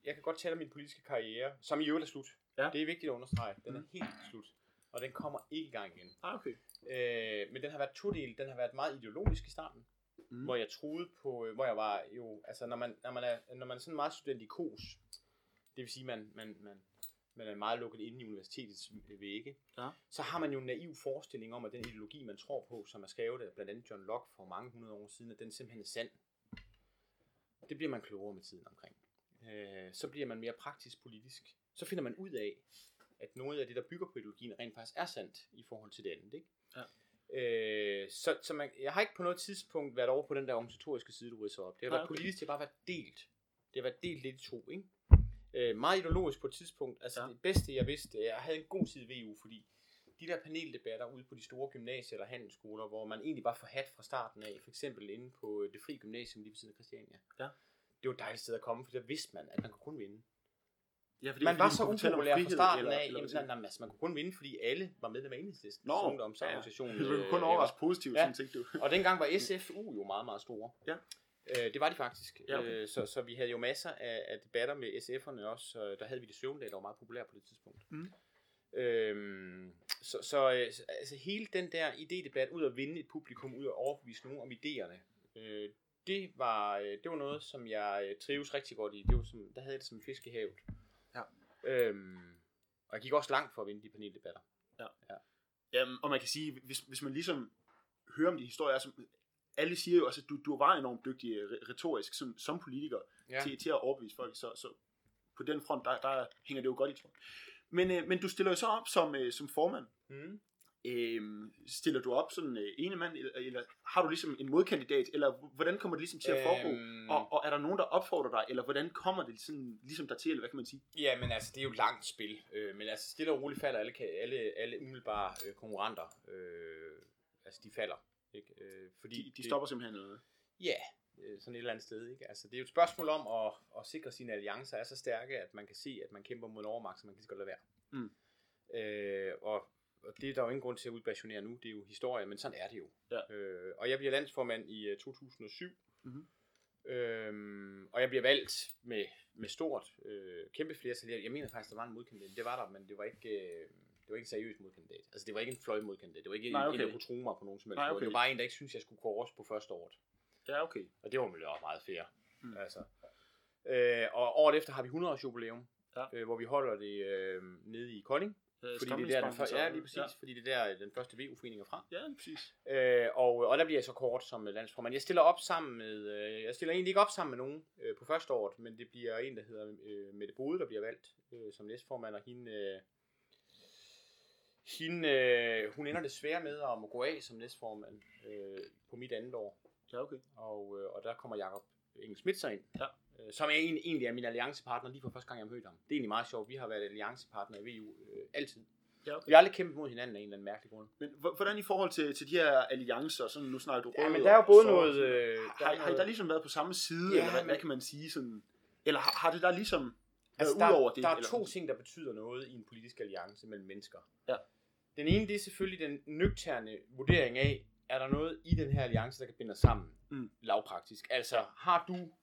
jeg kan godt tale om min politiske karriere, som i øvrigt er slut. Ja. Det er vigtigt at understrege, den er helt slut. Og den kommer ikke i gang igen. Ah, okay. Men den har været todelt, den har været meget ideologisk i starten. Mm. Hvor jeg troede på, hvor jeg var jo, altså når man er sådan meget studentikos, det vil sige man er meget lukket inde i universitetets vægge, ja. Så har man jo en naiv forestilling om, at den ideologi man tror på, som er skrevet af blandt andet John Locke for mange hundrede år siden, at den simpelthen er sand. Det bliver man klogere med tiden omkring. Så bliver man mere praktisk politisk. Så finder man ud af, at noget af det der bygger på ideologien rent faktisk er sandt i forhold til det andet, ikke? Ja. Så jeg har ikke på noget tidspunkt været over på den der organisatoriske side, du ridser op. Det har været politisk, det har bare været delt. Det har været delt lidt i to, ikke? Meget ideologisk på et tidspunkt. Altså det bedste jeg vidste, jeg havde en god side VU, fordi de der paneldebatter ude på de store gymnasier eller handelsskoler, hvor man egentlig bare får hat fra starten af, for eksempel inde på det frie gymnasium lige ved siden af Christiania. Ja. Det var et dejligt sted at komme, for der vidste man, at man kunne kun vinde. Ja, man var så upopulær fra starten af, altså, man kunne kun vinde, fordi alle var medlem af Enhedslisten. Nå, ungdomsorganisationen. Det kunne kun overraske positivt, sådan tænkte du. Og dengang var SFU jo meget, meget store. Ja. Det var de faktisk. Ja, okay. Så vi havde jo masser af debatter med SF'erne også. Der havde vi det Søvendal, der var meget populært på det tidspunkt. Mm. Altså hele den der idédebat, ud at vinde et publikum, ud at overbevise nogen om idéerne, det var noget, som jeg trives rigtig godt i. Det var som, der havde jeg det som fiskehavet. Ja. Og jeg gik også langt for at vinde de paneldebatter. Ja. Og man kan sige, hvis man ligesom hører om de historier, som alle siger jo, altså du var enormt dygtig retorisk som politiker til at overbevise folk, så på den front der hænger det jo godt i tråd. Men du stiller jo så op som formand. Mm. Stiller du op sådan ene mand, eller har du ligesom en modkandidat, eller hvordan kommer det ligesom til at foregå, og er der nogen, der opfordrer dig, eller hvordan kommer det sådan, ligesom der til, eller hvad kan man sige? Ja, men altså, det er jo et langt spil, men altså, stille og roligt falder alle umiddelbare konkurrenter, altså, de falder, ikke? Fordi de stopper simpelthen noget? Ja, sådan et eller andet sted, ikke? Altså, det er jo et spørgsmål om at sikre sine alliancer er så stærke, at man kan se, at man kæmper mod en overmagt, så man kan så godt lade være. Mm. Og det er der jo ingen grund til at udpassionere nu, det er jo historie, men sådan er det jo. Ja. Og jeg bliver landsformand i 2007, mm-hmm. Og jeg bliver valgt med stort, kæmpe flertal. Jeg mener faktisk, der var en modkandidat, det var der, men det var ikke, Det var ikke en seriøs modkandidat. Altså det var ikke en fløj modkandidat. Det var ikke en, der kunne true mig på nogen som helst. Nej, okay. Det var bare en, der ikke synes jeg skulle kåres på første året. Ja, okay. Og det var miljøet også meget fair. Mm. Altså. Og året efter har vi 100 års jubilæum, hvor vi holder det nede i Kolding. Fordi det er der fordi det er der den første VU-forening er fra. Ja, præcis. Og der bliver jeg så kort som landsformand. Jeg stiller op sammen med, jeg stiller egentlig ikke op sammen med nogen på første året, men det bliver en, der hedder Mette Bode, der bliver valgt som næstformand, og hende hun ender desværre med at gå af som næstformand på mit andet år. Ja, okay. Og der kommer Jakob Engel-Smidt så ind. Ja. Som jeg egentlig er min alliancepartner lige fra første gang, jeg mødte ham. Det er egentlig meget sjovt. Vi har været alliancepartner i VU altid. Ja, okay. Vi har aldrig kæmpet mod hinanden af en eller anden mærkelig grund. Men hvordan i forhold til de her alliancer, sådan nu snakker du rød? Ja, men der er jo både noget... har I der ligesom været på samme side, ja, eller hvad kan man sige? Sådan, eller har det der ligesom altså, ud over det? Der er to ting, der betyder noget i en politisk alliance mellem mennesker. Ja. Den ene, det er selvfølgelig den nøgterne vurdering af, er der noget i den her alliance, der kan binde os sammen lavpraktisk? Altså, har du...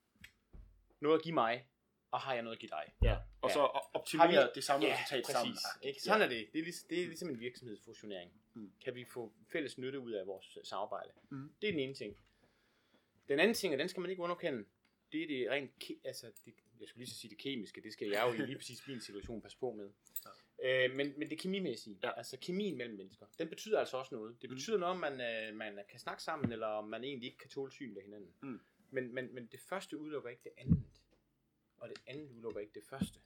noget at give mig, og har jeg noget at give dig. Ja. Og så optimere det samme resultat sammen. Ikke? Sådan er det. Det er ligesom en virksomhedsfusionering. Mm. Kan vi få fælles nytte ud af vores samarbejde? Mm. Det er den ene ting. Den anden ting, og den skal man ikke underkende, det er det rent, jeg skulle lige så sige det kemiske, det skal jeg jo lige præcis min situation passe på med. Ja. Men det kemimæssige, altså kemien mellem mennesker, den betyder altså også noget. Det betyder noget, om man kan snakke sammen, eller om man egentlig ikke kan tåle synet af hinanden. Mm. Men det første udelukker ikke det andet, og det andet udelukker ikke det første.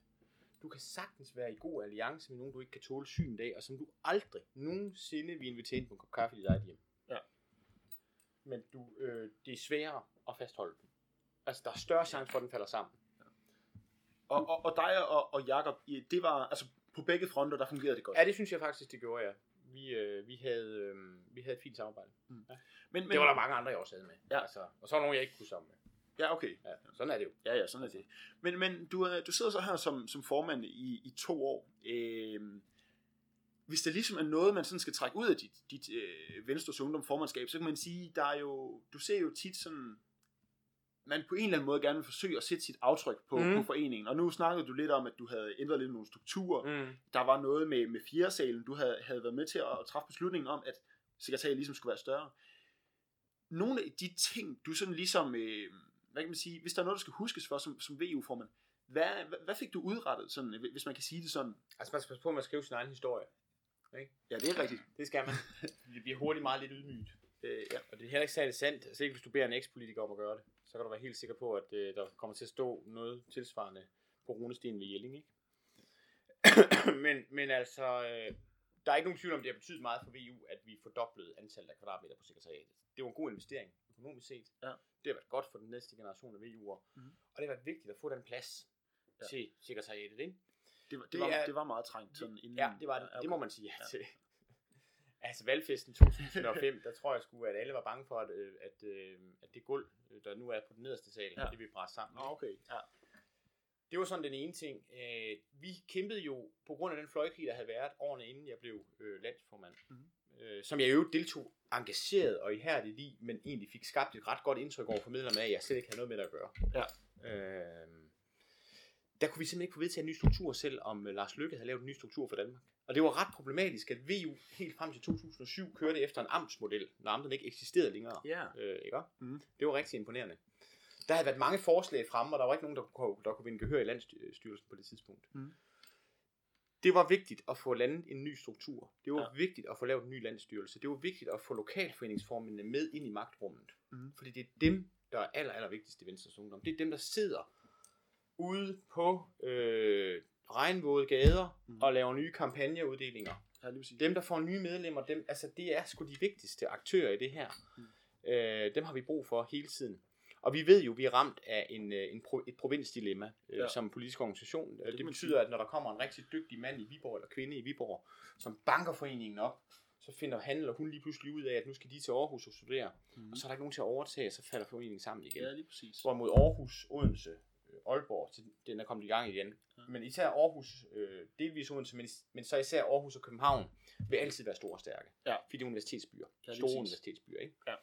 Du kan sagtens være i god alliance med nogen, du ikke kan tåle synet af, og som du aldrig nogensinde vil invitere ind på en kop kaffe i dit eget hjem. Ja. Men det er sværere at fastholde den. Altså, der er større chance for, at den falder sammen. Ja. Og dig og Jakob, det var altså på begge fronter, der fungerede det godt? Ja, det synes jeg faktisk, det gjorde, ja. Vi havde et fint samarbejde. Mm. Ja. Men det var der mange andre, jeg også havde med. Ja. Altså, og så var nogen, jeg ikke kunne sammen med. Ja, okay. Ja, sådan er det jo. Ja, sådan er det. Men du sidder så her som formand i 2 år. Hvis det ligesom er noget, man sådan skal trække ud af dit Venstres Ungdom formandskab, så kan man sige, der er jo, du ser jo tit sådan, man på en eller anden måde gerne vil forsøge at sætte sit aftryk på foreningen. Og nu snakkede du lidt om, at du havde ændret lidt nogle strukturer. Mm. Der var noget med fjerdesalen, du havde været med til at træffe beslutningen om, at sekretariatet ligesom skulle være større. Nogle af de ting, du sådan ligesom, hvad kan man sige, hvis der er noget, der skal huskes for som VU-formand, hvad fik du udrettet, sådan, hvis man kan sige det sådan? Altså man skal passe på med at skrive sin egen historie. Ikke? Ja, det er rigtigt. Det skal man. Det bliver hurtigt meget lidt ydmygt. Ja. Og det er heller ikke særligt sandt. Altså ikke hvis du beder en ekspolitiker om at gøre det, så kan du være helt sikker på, at der kommer til at stå noget tilsvarende på runestenen ved Jelling, ikke? men altså... Der er ikke nogen tvivl om, det har betydet meget for VU, at vi fordoblede antallet af kvadratmeter på sekretariatet. Det var en god investering, økonomisk set. Ja. Det har været godt for den næste generation af VU'er. Mm-hmm. Og det har været vigtigt at få den plads til sekretariatet, ikke? Det var meget trængt. Sådan inden, ja, det var det. Okay. Det må man sige ja til. Altså valgfesten 2005, der tror jeg sgu, at alle var bange for, at det gulv, der nu er på den nederste sal, det vil bræse sammen. Okay, ja. Det var sådan den ene ting. Vi kæmpede jo på grund af den fløjkrig, der havde været årene inden jeg blev landsformand. Mm-hmm. Som jeg jo deltog engageret og ihærdigt i, men egentlig fik skabt et ret godt indtryk over for medlemmerne af, at jeg slet ikke havde noget med det at gøre. Ja. Der kunne vi simpelthen ikke få vedtaget en ny struktur, selvom Lars Løkke havde lavet en ny struktur for Danmark. Og det var ret problematisk, at VU helt frem til 2007 kørte efter en amtsmodel, når amterne ikke eksisterede længere. Yeah. Ikke? Mm-hmm. Det var rigtig imponerende. Der havde været mange forslag fremme, og der var ikke nogen, der kunne vinde gehør i Landsstyrelsen på det tidspunkt. Mm. Det var vigtigt at få landet en ny struktur. Det var vigtigt at få lavet en ny landsstyrelse. Det var vigtigt at få lokalforeningsformene med ind i magtrummet. Mm. Fordi det er dem, der er aller vigtigste i Venstres Ungdom. Det er dem, der sidder ude på regnvåde gader og laver nye kampagneruddelinger. Ja, dem, der får nye medlemmer, altså det er sgu de vigtigste aktører i det her. Mm. Dem har vi brug for hele tiden. Og vi ved jo, vi er ramt af et provinsdilemma som politisk organisation. Det betyder, at når der kommer en rigtig dygtig mand i Viborg, eller kvinde i Viborg, som banker foreningen op, så finder han eller hun lige pludselig ud af, at nu skal de til Aarhus og studere. Mm-hmm. Og så er der ikke nogen til at overtage, og så falder foreningen sammen igen. Ja, lige præcis. Hvorimod Aarhus, Odense, Aalborg, den er kommet i gang igen. Ja. Men især Aarhus, delvis Odense, men så især Aarhus og København, vil altid være store og stærke. Ja. Fordi det er universitetsbyer. Ja, store universitetsbyer, ikke? Ja.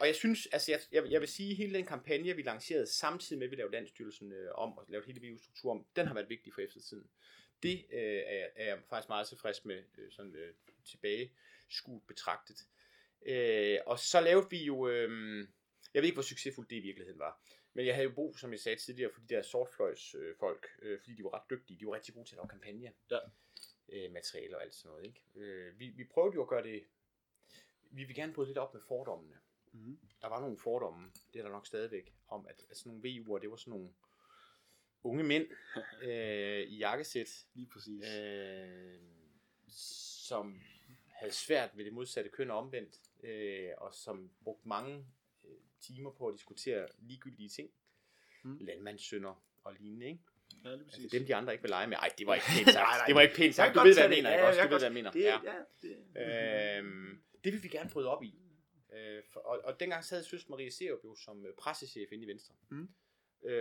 Og jeg synes, altså jeg vil sige, at hele den kampagne, vi lancerede samtidig med, at vi lavede Landstyrelsen om og lavede hele VU-strukturen om, den har været vigtig for eftertiden. Det er jeg faktisk meget tilfreds med, sådan tilbageskudt betragtet. Og så lavede vi jo, jeg ved ikke, hvor succesfuldt det i virkeligheden var, men jeg havde jo brug, som jeg sagde tidligere, for de der sortfløjsfolk, fordi de var ret dygtige, de var rigtig gode til at lave kampagne, ja. Materialer og alt sådan noget. Ikke? Vi prøvede jo at gøre det, vi vil gerne bryde lidt op med fordommene. Mm. Der var nogle fordomme, det er der nok stadigvæk, om at sådan nogle VU'er, det var sådan nogle unge mænd i jakkesæt, lige præcis, som havde svært ved det modsatte køn og omvendt, og som brugte mange timer på at diskutere ligegyldige ting, landmandssynder og lignende, ikke? Ja, altså, dem de andre ikke vil lege med. Ej, det var ikke pænt sagt. Det var ikke pænt sagt. Du ved, hvad jeg mener. Ja, du ved, hvad jeg mener. Ja. Det vil vi gerne bryde op i. Og dengang sad søster Marie Serup jo som pressechef inde i Venstre. Mm.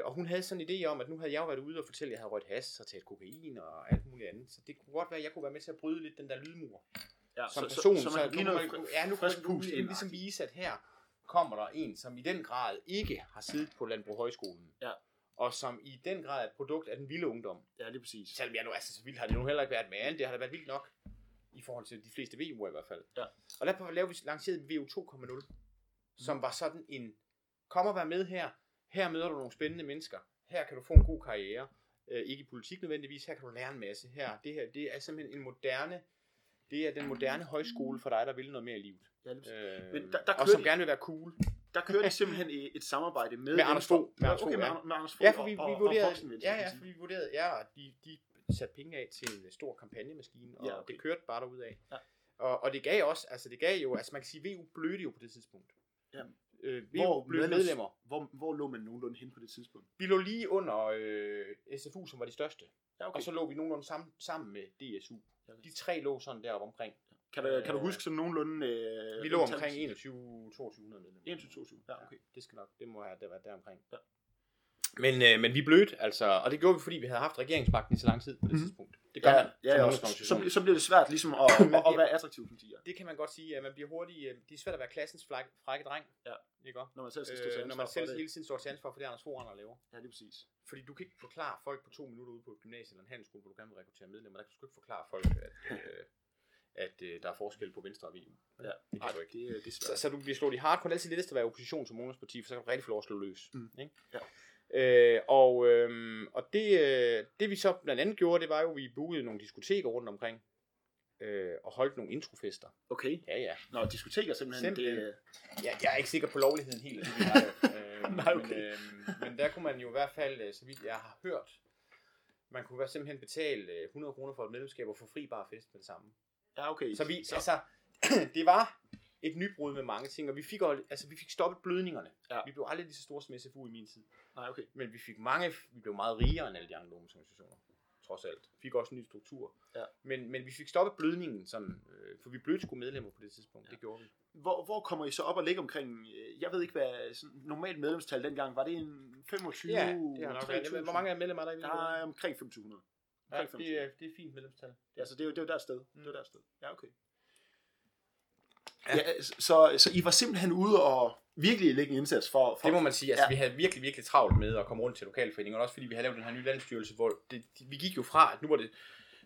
Og hun havde sådan en idé om, at nu havde jeg jo været ude og fortælle, at jeg havde røget has og taget kokain og alt muligt andet. Så det kunne godt være, at jeg kunne være med til at bryde lidt den der lydmur. Ja, som person. Så nu kunne jeg ligesom vise, at her kommer der en, som i den grad ikke har siddet på Landbrug Højskolen. Ja. Og som i den grad er et produkt af den vilde ungdom. Ja, det er præcis. Selvom jeg nu, altså så vildt har det nu heller ikke været med alle, det har da været vildt nok, i forhold til de fleste VU'er i hvert fald. Ja. Og derfor lancerede vi VU 2.0, som var sådan en, kom og vær med her, her møder du nogle spændende mennesker, her kan du få en god karriere, ikke i politik nødvendigvis, her kan du lære en masse, her, det er simpelthen en moderne, det er den moderne højskole for dig, der vil noget mere i livet. Ja, men der og som gerne vil være cool. Der kører de simpelthen et samarbejde med Anders Fogh. Okay, med Anders Fogh. Ja, for vi vurderede, ja, og de satte penge af til en stor kampagnemaskine, og ja, okay, det kørte bare derudad. Ja. Og det gav også, altså det gav jo, altså man kan sige, VU blødte jo på det tidspunkt. Ja. Hvor blev medlemmer? Hvor lå man nogenlunde hen på det tidspunkt? Vi lå lige under SFU, som var de største. Ja, okay. Og så lå vi nogenlunde sammen med DSU. Ja, okay. De tre lå sådan deroppe omkring. Kan du huske sådan nogenlunde... vi lå omkring 21-2200 medlemmer. Ja, okay. Det skal nok, det må have været deromkring. Ja. Men vi blødte, altså, og det gjorde vi, fordi vi havde haft regeringsmagten i så lang tid på det tidspunkt. Det gør man. Ja, så bliver det svært ligesom at være attraktiv som tiger. Det kan man godt sige, at man bliver hurtigt... Det er svært at være klassens frække dreng, ja, ikke? Når man selv skal stå til ansvar, når man selv hele tiden står til ansvar for det, Anders Fogh Rasmussen laver. Ja, det er præcis. Fordi du kan ikke forklare folk på 2 minutter ude på et gymnasium eller en handelsskole, hvor du gerne vil rekruttere medlemmer. Der kan du ikke forklare folk, at der er forskel på Venstre og VU. Ja, det kan du ikke. Det så du bliver slået i hardcore. Det er altid lettest at være i opposition som ungdomsparti, for så kan du rigtig få lov at slå løs. Mm. Ikke? Ja. Og det vi så blandt andet gjorde, det var jo, at vi bookede nogle diskoteker rundt omkring, og holdt nogle introfester. Okay. Ja. Nå, diskoteker simpelthen. Det... Ja, jeg er ikke sikker på lovligheden helt. Nej, okay. Men der kunne man jo i hvert fald, så vidt jeg har hørt, man kunne simpelthen betale 100 kroner for et medlemskab og få fri bar fest med det samme. Ja, okay. Så vi, altså, det var et nybrud med mange ting, og vi fik stoppet blødningerne. Ja. Vi blev aldrig lige så store som SFU i min tid. Nej, okay. Men vi blev meget rigere end alle de andre organisationer, trods alt. Vi fik også en ny struktur. Ja. Men vi fik stoppet blødningen, sådan, for vi blødte sgu medlemmer på det tidspunkt. Ja. Det gjorde vi. Hvor kommer I så op og ligge omkring, jeg ved ikke hvad, sådan, normalt medlemstal dengang, var det en 25? Ja, det har nok været. Hvor mange af medlemmer er der i Vildborg? Der er omkring 1500. Ja, det er fint medlemstal. Ja, så det er jo der sted. Mm. Det er der sted. Ja, okay. Ja. Ja, så I var simpelthen ude og virkelig lægge en indsats for det må man sige, altså ja. Vi havde virkelig, virkelig travlt med at komme rundt til lokalforeningen, og også fordi vi havde lavet den her nye landstyrelse, hvor vi gik jo fra, at nu var det,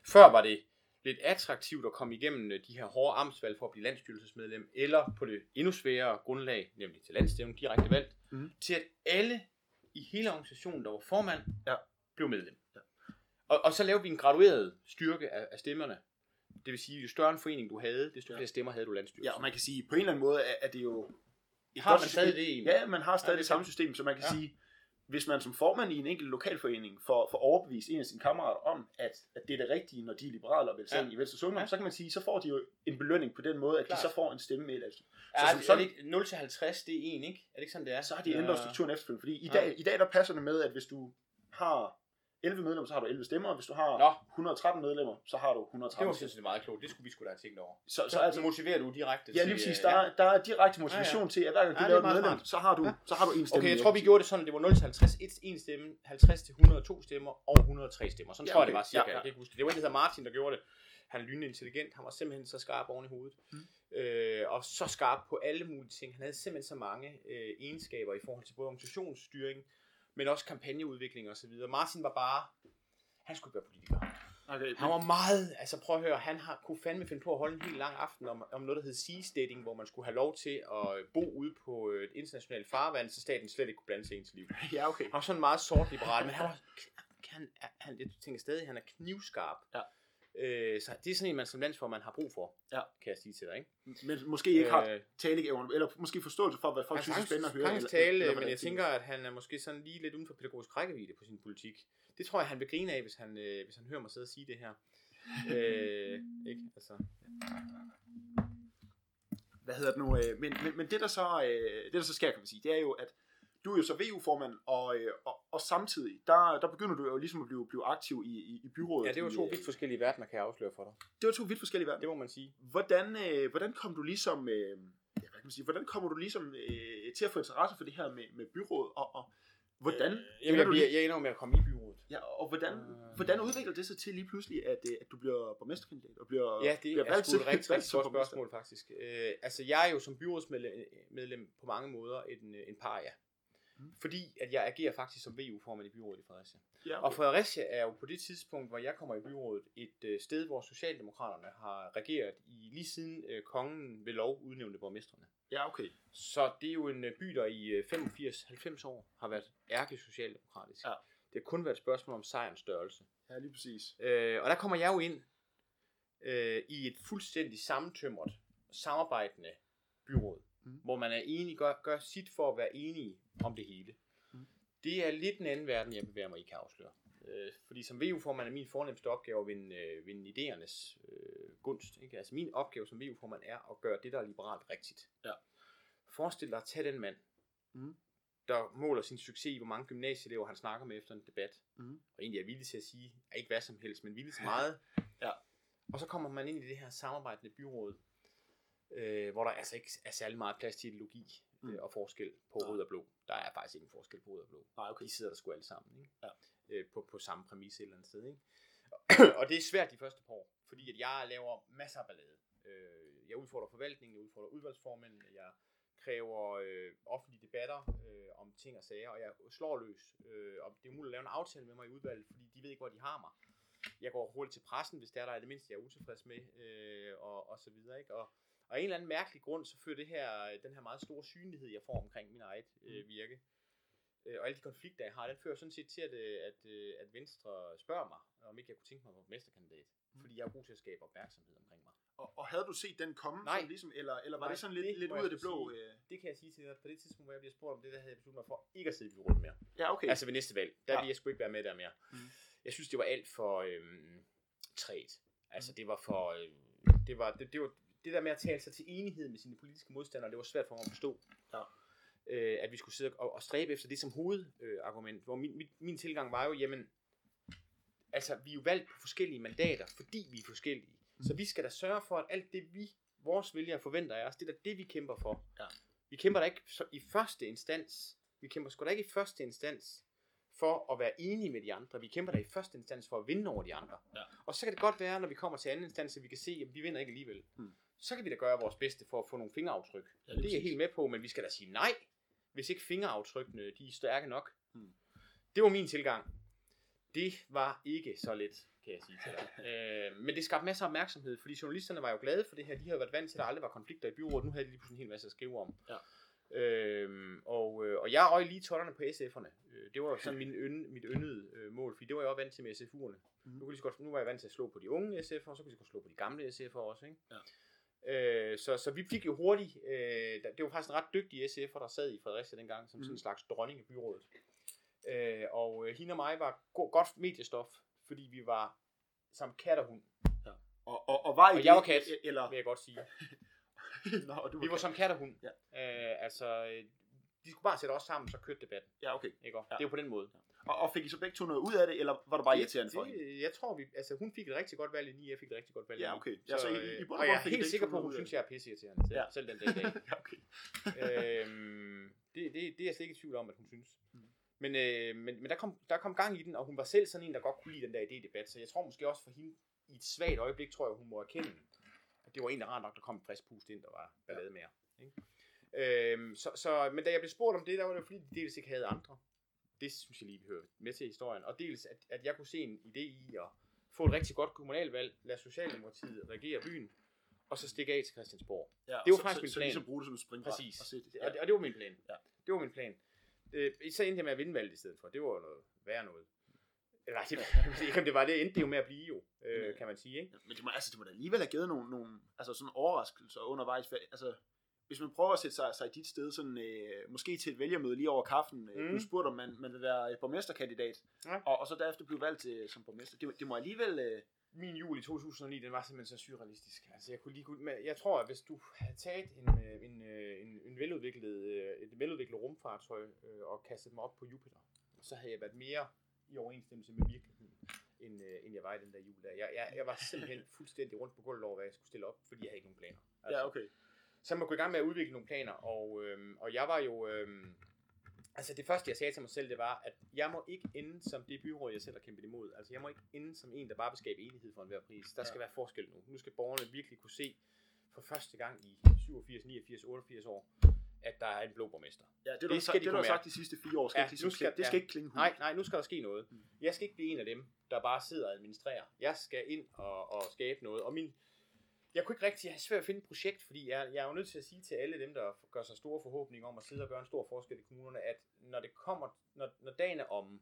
før var det lidt attraktivt at komme igennem de her hårde amtsvalg for at blive landstyrelsesmedlem, eller på det endnu sværere grundlag, nemlig til landstævnen, direkte valgt, til at alle i hele organisationen, der var formand, blev medlem. Ja. Og så lavede vi en gradueret styrke af stemmerne. Det vil sige, jo større en forening du havde, desto flere stemmer havde du landstyrelsen. Ja, og man kan sige, på en eller anden måde, at det jo... Har man stadig det? Ja, man har stadig det samme system, så man kan sige, hvis man som formand i en enkelt lokalforening får overbevist en af sine kammerater om, at det er det rigtige, når de er liberale og velstændige i Venstres Ungdom, så kan man sige, så får de jo en belønning på den måde, at de så får en stemme med et altså. Så er det ikke 0-50, det er en, ikke? Er det ikke sådan, det er? Så har de ændret strukturen efterfølgende, fordi i dag der passer det med, at hvis du har 11 medlemmer, så har du 11 stemmer, og hvis du har 113 medlemmer, så har du 113. Det var sindssygt meget klogt. Det skulle vi sgu da have tænkt over. Så altså motiverer du direkte. Ja, lige præcis. Der er direkte motivation til, at hver gang du laver et medlem, så har du en stemme. Okay, jeg tror vi gjorde det sådan, at det var 0 til 50, 1 stemme, 50 til 102 stemmer og 103 stemmer. Sådan tror jeg det var cirka. Jeg kan ikke huske det. Det var egentlig Martin, der gjorde det. Han er lynintelligent, han var simpelthen så skarp oven i hovedet, og så skarp på alle mulige ting. Han havde simpelthen så mange egenskaber i forhold til både organisationsstyring, men også kampagneudvikling og så videre. Martin var bare, han skulle være politiker. Okay, han var meget, altså prøv at høre, han kunne fandme finde på at holde en helt lang aften om noget, der hed seasteading, hvor man skulle have lov til at bo ude på et internationalt farvand, så staten slet ikke kunne blande sig ens liv. Ja, okay. Han var sådan meget sort-liberal, men han jeg tænker stadig, han er knivskarp. Ja. Så det er sådan en, man som landsformand har brug for, kan jeg sige til dig, ikke? Men måske ikke har taleevner, eller måske forståelse for, hvad folk synes er spændende at høre. Han kan tale, men jeg tænker, at han er måske sådan lige lidt uden for pædagogisk rækkevidde på sin politik. Det tror jeg, han vil grine af, hvis han hører mig sidde og sige det her. Ikke? Altså. Hvad hedder det nu? Men det der så sker, kan man sige, det er jo, at du er jo så VU-formand, og samtidig, der begynder du jo ligesom at blive aktiv i byrådet. Ja, det var to vidt forskellige verdener, kan jeg afsløre for dig. Det var to vidt forskellige verdener. Det må man sige. Hvordan kom du ligesom, til at få interesse for det her med byrådet, og hvordan... Jeg ender jo med at komme i byrådet. Ja, og hvordan udvikler det sig til lige pludselig, at du bliver borgmesterkandidat, og bliver valgt til... Ja, det er sgu et rigtig godt spørgsmål, faktisk. Altså, jeg er jo som byrådsmedlem på mange måder en paria. Fordi at jeg agerer faktisk som VU-formand i byrådet i Fredericia. Ja, okay. Og Fredericia er jo på det tidspunkt, hvor jeg kommer i byrådet, et sted, hvor Socialdemokraterne har regeret i lige siden kongen ved lov udnævnte borgmesterne. Ja, okay. Så det er jo en by, der i 85-90 år har været ærkesocialdemokratisk. Ja. Det har kun været et spørgsmål om sejrens størrelse. Ja, lige præcis. Og der kommer jeg jo ind i et fuldstændig sammentømret, samarbejdende byråd. Hvor man er enig, gør sit for at være enige om det hele. Det er lidt en anden verden, jeg bevæger mig i, kan afsløre. Fordi som VU-formand er min fornemste opgave at vinde idéernes gunst. Ikke? Altså min opgave som VU-formand er at gøre det, der er liberalt rigtigt. Ja. Forestil dig at tage den mand, der måler sin succes i, hvor mange gymnasieelever han snakker med efter en debat. Og egentlig er villig til at sige, at ikke hvad som helst, men villig til meget. Ja. Og så kommer man ind i det her samarbejdende byråd, hvor der altså ikke er særlig meget plads til ideologi og forskel på rød og blå. Der er faktisk ingen forskel på rød og blå. Nej, okay. De sidder der sgu alle sammen, ikke? Ja. På samme præmis et eller andet sted. Ikke? Og det er svært de første par år, fordi at jeg laver masser af ballade. Jeg udfordrer forvaltningen, jeg udfordrer udvalgsformænden, jeg kræver offentlige debatter om ting og sager, og jeg slår løs. Og det er muligt at lave en aftale med mig i udvalget, fordi de ved ikke, hvor de har mig. Jeg går hurtigt til pressen, hvis der er det mindste, jeg er utilfreds med, og så videre, ikke? Og af en eller anden mærkelig grund, så fører den her meget store synlighed, jeg får omkring min eget virke, og alle de konflikter, jeg har, den fører sådan set til, at Venstre spørger mig, om ikke jeg kunne tænke mig at være borgmesterkandidat, fordi jeg er god til at skabe opmærksomhed omkring mig. Og havde du set den komme? Nej. Sådan, ligesom, eller var nej, det sådan lidt ud af det blå? Det kan jeg sige til dig, på det tidspunkt, hvor jeg bliver spurgt om det, der havde jeg besluttet mig for ikke at sidde i byrådet mere. Ja, okay. Altså ved næste valg, der ville jeg sgu ikke være med der mere. Jeg synes, det var alt for træt. Altså det var for... Det der med at tale sig til enighed med sine politiske modstandere, det var svært for mig at forstå. Ja. At vi skulle sidde og stræbe efter det som hovedargument, hvor min tilgang var jo, jamen, altså vi er jo valgt på forskellige mandater, fordi vi er forskellige. Så vi skal da sørge for, at alt det vores vælgere forventer af os, det er da det vi kæmper for. Ja. Vi kæmper da ikke i første instans, for at være enige med de andre. Vi kæmper da i første instans for at vinde over de andre. Ja. Og så kan det godt være, når vi kommer til anden instans, at vi kan se, at vi vinder ikke alligevel. Så kan vi da gøre vores bedste for at få nogle fingeraftryk. Ja, det er jeg helt med på, men vi skal da sige nej, hvis ikke fingeraftrykkene de er stærke nok. Det var min tilgang. Det var ikke så let, kan jeg sige til dig. Men det skabte masser af opmærksomhed, fordi journalisterne var jo glade for det her. De havde været vant til, at der aldrig var konflikter i byrådet. Nu havde de lige pludselig en hel masse at skrive om. Ja. Og jeg røg lige totterne på SF'erne. Det var sådan mit yndede mål, fordi det var jeg også vant til med SFU'erne. Nu var jeg vant til at slå på de unge SF'er, og så kunne jeg slå på de gamle SF'er også, ikke? Ja. Så vi fik jo hurtigt, det var faktisk en ret dygtig SF'er, der sad i Fredericia dengang, som sådan en slags dronning i byrådet. Og hende og mig var godt mediestof, fordi vi var som kat og hund. Ja. Og jeg var kat, eller... vil jeg godt sige. Nå, vi var som kat og hund. Ja. Altså, de skulle bare sætte os sammen, så kørte debatten. Ja, okay. Ikke? Ja. Det er jo på den måde. Ja. Og fik I så begge to noget ud af det, eller var det bare irriterende for hende? Jeg tror, hun fik et rigtig godt valg inden, jeg fik et rigtig godt valg. Ja, okay. Så og jeg er helt sikker på, at hun synes, jeg er pisseirriterende selv den dag i dag. Ja, okay. Det er jeg slet ikke i tvivl om, at hun synes. Men der kom gang i den, og hun var selv sådan en, der godt kunne lide den der idédebat, så jeg tror måske også for hende, i et svagt øjeblik, tror jeg, hun må erkende, at det var en, der rart nok, der kom en frisk pust ind, der var ballade mere. Ikke? Men da jeg blev spurgt om det, der var det fordi, de dels ikke havde andre. Det synes jeg lige, vi hører med til historien. Og dels, at jeg kunne se en idé i at få et rigtig godt kommunalvalg, lade Socialdemokratiet regere byen, og så stikke af til Christiansborg. Ja, det var faktisk min plan. Så ligesom bruge det som et springbræt. Præcis. Og det var min plan. Ja. Det var min plan. Så endte jeg med at vinde valget i stedet for. Det var noget værre noget. Eller det var det, endte det jo med at blive jo, kan man sige. Ikke? Ja, men det må da alligevel have givet nogle sådan overraskelser undervejs. Altså, hvis man prøver at sætte sig i dit sted, sådan, måske til et vælgermøde lige over kaffen, du spurgte, om man vil være borgmesterkandidat, og så derefter blive valgt som borgmester. Det må alligevel... Min jul i 2009, den var simpelthen så surrealistisk. Altså, jeg tror, at hvis du havde taget et veludviklet rumfartøj og kastet dem op på Jupiter, så havde jeg været mere i overensstemmelse med virkeligheden, end jeg var i den der jul der. Jeg var simpelthen fuldstændig rundt på gulvet over, hvad jeg skulle stille op, fordi jeg havde ikke nogen planer. Altså, ja, okay. Så man gå i gang med at udvikle nogle planer, og jeg var jo... det første, jeg sagde til mig selv, det var, at jeg må ikke ende som det byråd, jeg selv har kæmpet imod. Altså, jeg må ikke ende som en, der bare vil skabe enighed for enhver pris. Der skal være forskel nu. Nu skal borgerne virkelig kunne se for første gang i 87, 89, 88 år, at der er en blå borgmester. Ja, det har du sagt de sidste 4 år. Det skal ikke klinge hul. Nej, nu skal der ske noget. Jeg skal ikke blive en af dem, der bare sidder og administrerer. Jeg skal ind og skabe noget. Og jeg kunne ikke rigtig have svært at finde et projekt, fordi jeg er jo nødt til at sige til alle dem, der gør sig store forhåbninger om at sidde og gøre en stor forskel i kommunerne, at når dagen er omme,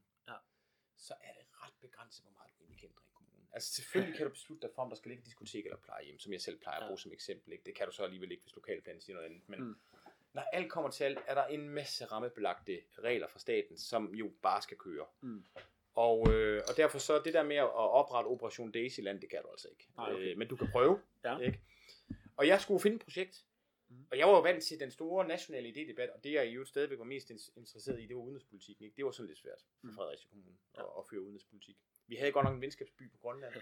så er det ret begrænset, hvor meget du egentlig kan ændre i kommunen. Altså selvfølgelig kan du beslutte dig for, om der skal ligge et diskotek eller plejehjem, som jeg selv plejer at bruge som eksempel. Ikke? Det kan du så alligevel ikke, hvis lokalplanen siger noget andet. Men når alt kommer til alt, er der en masse rammebelagte regler fra staten, som jo bare skal køre. Mm. Og derfor så det der med at oprette Operation Daisyland, det kan du altså ikke. Ej, okay. Men du kan prøve. Ja. Ikke? Og jeg skulle finde et projekt. Og jeg var jo vant til den store nationale idédebat, og det jeg jo stadigvæk var mest interesseret i, det var udenrigspolitikken. Ikke? Det var sådan lidt svært for Fredericia Kommune at føre udenrigspolitik. Vi havde godt nok en venskabsby på Grønland,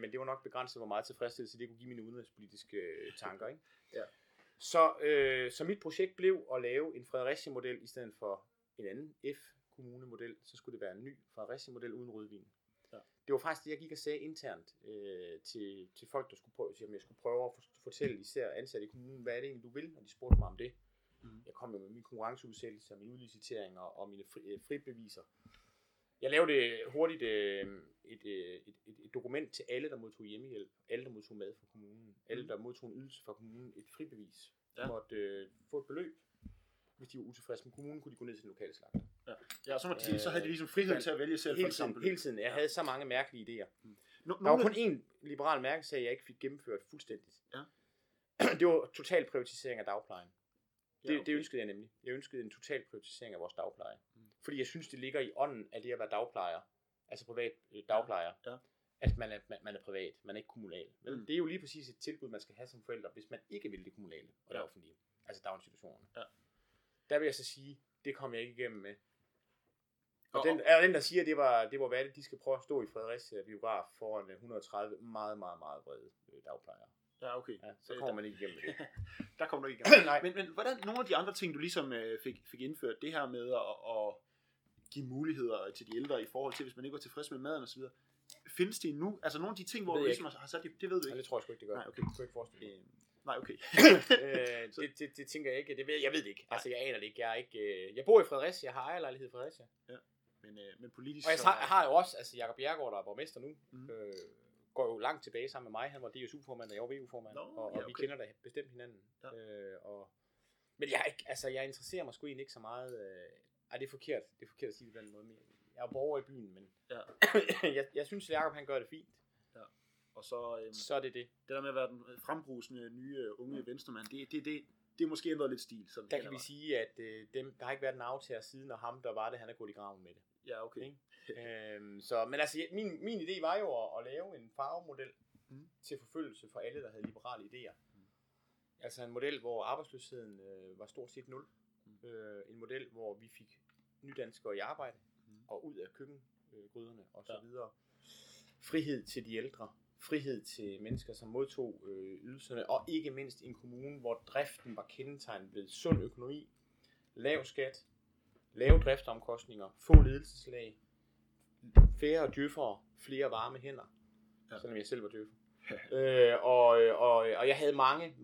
men det var nok begrænset, hvor meget tilfredsstillelse det kunne give mine udenrigspolitiske tanker. Ikke? Ja. Så mit projekt blev at lave en Fredericia-model i stedet for en anden kommunemodel, så skulle det være en ny Fredericia-model uden rødvin. Ja. Det var faktisk det, jeg gik og sagde internt til folk, der skulle prøve, jeg skulle prøve at fortælle især ansatte i kommunen, hvad er det egentlig, du vil, og de spurgte mig om det. Mm. Jeg kom jo med min konkurrenceudsættelse, mine udliciteringer og mine fribeviser. Jeg lavede hurtigt et dokument til alle, der modtog hjemmehjælp, alle, der modtog mad fra kommunen, alle, der modtog en ydelse fra kommunen, et fribevis. Ja. Måtte få et beløb. Hvis de var utilfredse med kommunen, kunne de gå ned til den lokale slagter. Ja, så havde de ligesom frihed til at vælge selv, for eksempel. Hele tiden. Jeg havde så mange mærkelige idéer. Der var kun én liberal mærkesag, jeg ikke fik gennemført fuldstændigt. Ja. Det var total privatisering af dagplejen. Det ønskede jeg nemlig. Jeg ønskede en total privatisering af vores dagpleje. Fordi jeg synes, det ligger i ånden af det at være dagplejer. Altså privat dagplejer. Ja. At man er privat. Man er ikke kommunal. Det er jo lige præcis et tilbud, man skal have som forældre, hvis man ikke vil det kommunale og det offentlige. Altså daginstitutionerne. Ja. Der vil jeg så sige, det kom jeg ikke igennem med. Og den der siger, at det var hvad det, de skal prøve at stå i Fredericia biograf foran 130 meget, meget, meget brede dagplejere. Ja, okay. Ja, så kommer man ikke igennem med det. Der kommer du ikke igennem. Nej. Men hvordan nogle af de andre ting, du ligesom fik indført, det her med at give muligheder til de ældre i forhold til, hvis man ikke var tilfreds med maden osv., findes det nu? Altså nogle af de ting, hvor du ligesom har sat det ved du ikke? Nej, det tror jeg sgu ikke, det gør. Nej, okay. Jeg kan ikke forestille mig. Nej, okay. Det tænker jeg ikke. Jeg ved det ikke. Altså, jeg aner det ikke. Jeg bor i Fredericia. Jeg har ejerlejlighed i Fredericia. Ja. Men politisk... Og jeg har jo også... Altså, Jakob Bjergård, der er borgmester nu, går jo langt tilbage sammen med mig. Han var DSU-formand, og jeg var VU-formand. Vi kender da bestemt hinanden. Ja. Men jeg interesserer mig sgu egentlig ikke så meget... det er forkert. Det er forkert at sige det på den måde. Jeg er borger i byen, men... Ja. jeg synes, Jakob, han gør det fint. Og så er det. Det der med at være den frembrusende nye unge venstremand, det er måske ændret lidt stil. Sådan der kan vi sige, at der har ikke været en aftager siden, og ham, der var det, han er gået i graven med det. Ja, okay. Men altså, min idé var jo at lave en farvemodel til forfølgelse for alle, der havde liberale idéer. Altså en model, hvor arbejdsløsheden var stort set 0. En model, hvor vi fik nydanskere i arbejde. og ud af køkkengryderne og så videre. Frihed til de ældre, frihed til mennesker, som modtog ydelserne, og ikke mindst en kommune, hvor driften var kendetegnet ved sund økonomi, lav skat, lave driftsomkostninger, få ledelseslag, færre djøffere, flere varme hænder, selvom jeg selv var djøffer. Og jeg havde mange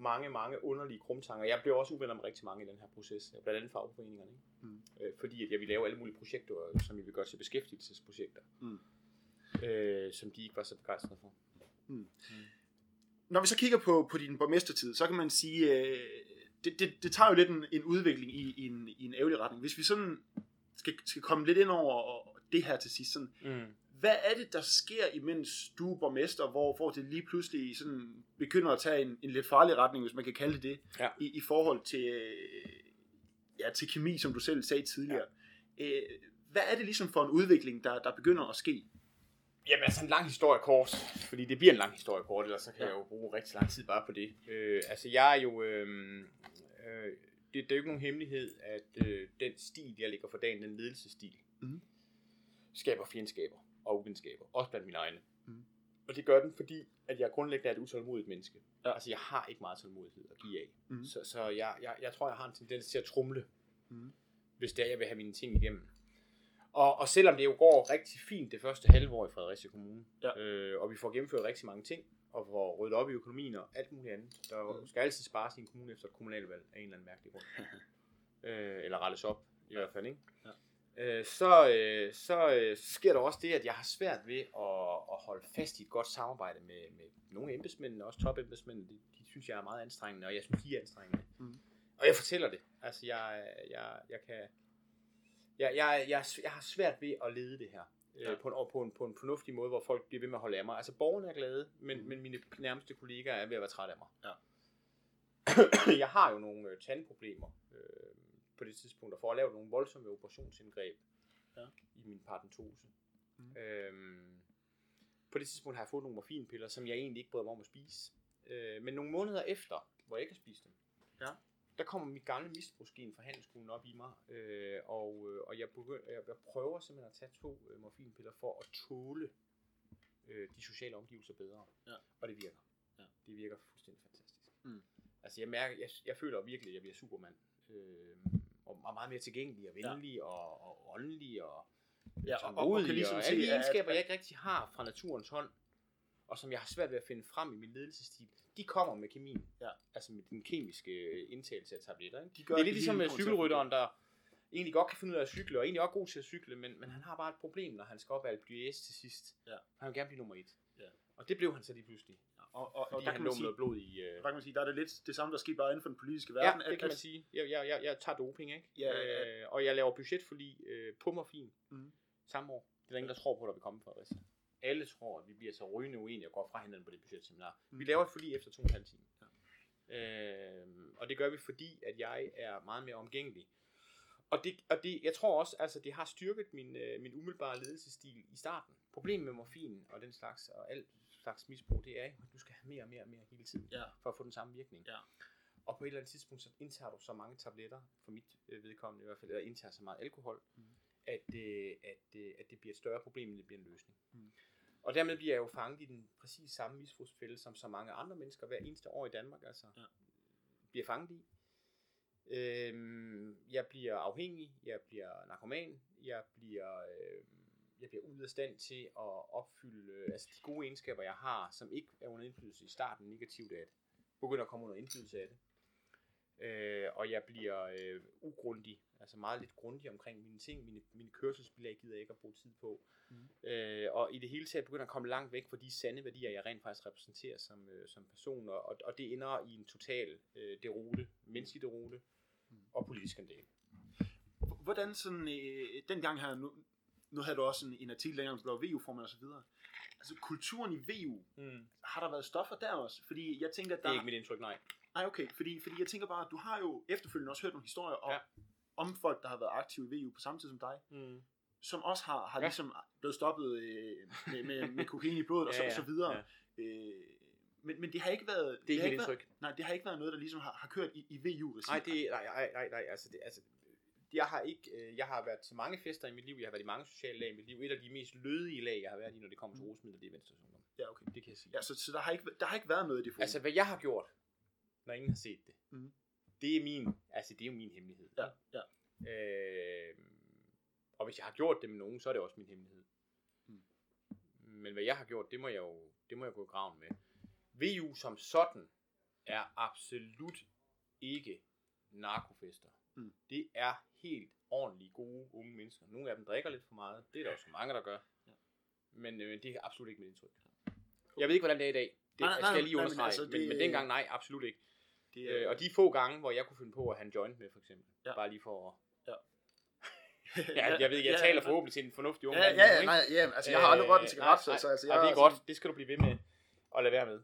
underlige krumtanker. Jeg blev også uvenner med rigtig mange i den her proces, blandt andet fagforeningerne, fordi at jeg ville lave alle mulige projekter, som jeg ville gøre til beskæftigelsesprojekter, som de ikke var så begejstrede for. Når vi så kigger på din borgmestertid, så kan man sige, det tager jo lidt en udvikling i en ærgerlig retning. Hvis vi sådan skal komme lidt ind over det her til sidst, sådan, hvad er det, der sker, imens du er borgmester, hvor det lige pludselig sådan begynder at tage en lidt farlig retning, hvis man kan kalde det, i forhold til kemi, som du selv sagde tidligere. Hvad er det ligesom for en udvikling, der begynder at ske? Jamen altså en lang historie kort, fordi det bliver en lang historie kort, eller så kan jeg jo bruge rigtig lang tid bare på det. Jeg er jo... det er jo ikke nogen hemmelighed, at den stil, jeg lægger for dagen, den ledelsesstil, skaber fjendskaber og uvenskaber, også blandt mine egne. Og det gør den, fordi at jeg grundlæggende er et utålmodigt menneske. Altså jeg har ikke meget tålmodighed at give af. Så jeg tror, jeg har en tendens til at trumle, hvis det er, jeg vil have mine ting igennem. Og selvom det jo går rigtig fint det første halvår i Fredericia Kommune, og vi får gennemført rigtig mange ting, og får ryddet op i økonomien og alt muligt andet, der skal altid spares i en kommune efter et kommunalvalg af en eller anden mærkelig grund. Eller rettes op, i hvert fald, ikke? Så sker der også det, at jeg har svært ved at holde fast i et godt samarbejde med nogle embedsmænd, også topembedsmænd. De synes, jeg er meget anstrengende, og jeg synes, de er anstrengende. Og jeg fortæller det. Altså, jeg har svært ved at lede det her på en fornuftig måde, hvor folk bliver ved med at holde af mig. Altså, borgerne er glade, men mine nærmeste kollegaer er ved at være trætte af mig. Jeg har jo nogle tandproblemer på det tidspunkt, og for at lave nogle voldsomme operationsindgreb i min paradentose. På det tidspunkt har jeg fået nogle morfinpiller, som jeg egentlig ikke brød mig om at spise. Men nogle måneder efter, hvor jeg ikke har spist dem, der kommer mit gamle misbrugsgen fra handelsskolen op i mig, og jeg prøver simpelthen at tage 2 morfinpiller for at tåle de sociale omgivelser bedre. Og det virker. Det virker fuldstændig fantastisk. Altså jeg mærker, jeg føler virkelig, at jeg bliver supermand. Og meget mere tilgængelig og venlig og åndelig og tålmodig ligesom og alle de egenskaber, jeg ikke rigtig har fra naturens hånd, og som jeg har svært ved at finde frem i min ledelsesstil, de kommer med kemien. Altså med den kemiske indtagelse af tabletter. Ikke? Det er lidt ligesom cykelrytteren, der egentlig godt kan finde ud af at cykle, og egentlig også god til at cykle, men han har bare et problem, når han skal op af Alpdues til sidst. Han vil gerne blive nummer 1. Og det blev han så lige pludselig. Og der han lå med blod i... Der kan man sige, der er det lidt det samme, der sker bare inden for den politiske verden. Ja, det kan man sige. Jeg tager doping, ikke? Og jeg laver budgetforlig på morfin samme år. Det er der ingen, der tror på, der vil komme fra Fredericia. Alle tror, at vi bliver så rygende uenige og går fra hinanden på det budgetseminar. Vi laver et forlig efter 2,5 timer. Og det gør vi, fordi at jeg er meget mere omgængelig. Og det, jeg tror også, altså det har styrket min umiddelbare ledelsesstil i starten. Problemet med morfin og den slags, og alt slags misbrug, det er, at du skal have mere og mere og mere hele tiden, for at få den samme virkning. Og på et eller andet tidspunkt, så indtager du så mange tabletter, for mit vedkommende i hvert fald, eller indtager så meget alkohol, at det bliver et større problem, end det bliver en løsning. Og dermed bliver jeg jo fanget i den præcis samme misbrugsfælde, som så mange andre mennesker hver eneste år i Danmark, altså bliver fanget i. Jeg bliver afhængig, jeg bliver narkoman, jeg bliver ude af stand til at opfylde de gode egenskaber, jeg har, som ikke er under indflydelse i starten negativt af det, begynder at komme under indflydelse af det. Og jeg bliver ugrundig, altså meget lidt grundig omkring mine ting, mine kørselsbilag gider jeg ikke at bruge tid på. Og i det hele taget begynder at komme langt væk fra de sande værdier, jeg rent faktisk repræsenterer som person, og det ender i en total deroute, menneskelig deroute og politisk skandale. Hvordan sådan, dengang her, nu havde du også en artikel dengang, du blev VU-formand og så videre. Altså kulturen i VU, har der været stoffer der også? Fordi jeg tænker, der... Det er ikke mit indtryk, nej. Nej, okay, fordi jeg tænker bare, du har jo efterfølgende også hørt nogle historier om folk, der har været aktive i VU på samme tid som dig, som også har ligesom blevet stoppet med kokain i blodet og så videre. Men det har ikke været... Det har ikke været noget, der ligesom har kørt i VU-regi. Nej, altså Jeg har været til mange fester i mit liv, jeg har været i mange sociale lag i mit liv. Et af de mest lødige lag, jeg har været i, når det kommer til rusmidler, det er Venstres Ungdom. Ja, okay. Det kan jeg sige. Ja, så der har ikke været noget i det forum. Altså, hvad jeg har gjort, når ingen har set det, det er jo min hemmelighed. Ja, ja. Og hvis jeg har gjort det med nogen, så er det også min hemmelighed. Men hvad jeg har gjort, det må jeg gå i graven med. VU som sådan er absolut ikke narkofester. Det er helt ordentlige, gode, unge mennesker. Nogle af dem drikker lidt for meget. Det er der også mange, der gør. Ja. Men det er absolut ikke mit indtryk. Jeg ved ikke, hvordan det er i dag. Men dengang, nej, absolut ikke. Det er, og de få gange, hvor jeg kunne finde på at have en joint med, for eksempel. Ja. Bare lige for at... Ja. Jeg taler forhåbentlig til en fornuftig unge. Jeg har aldrig rørt en cigaret, så jeg... Det er godt, det skal du blive ved med at lade være med.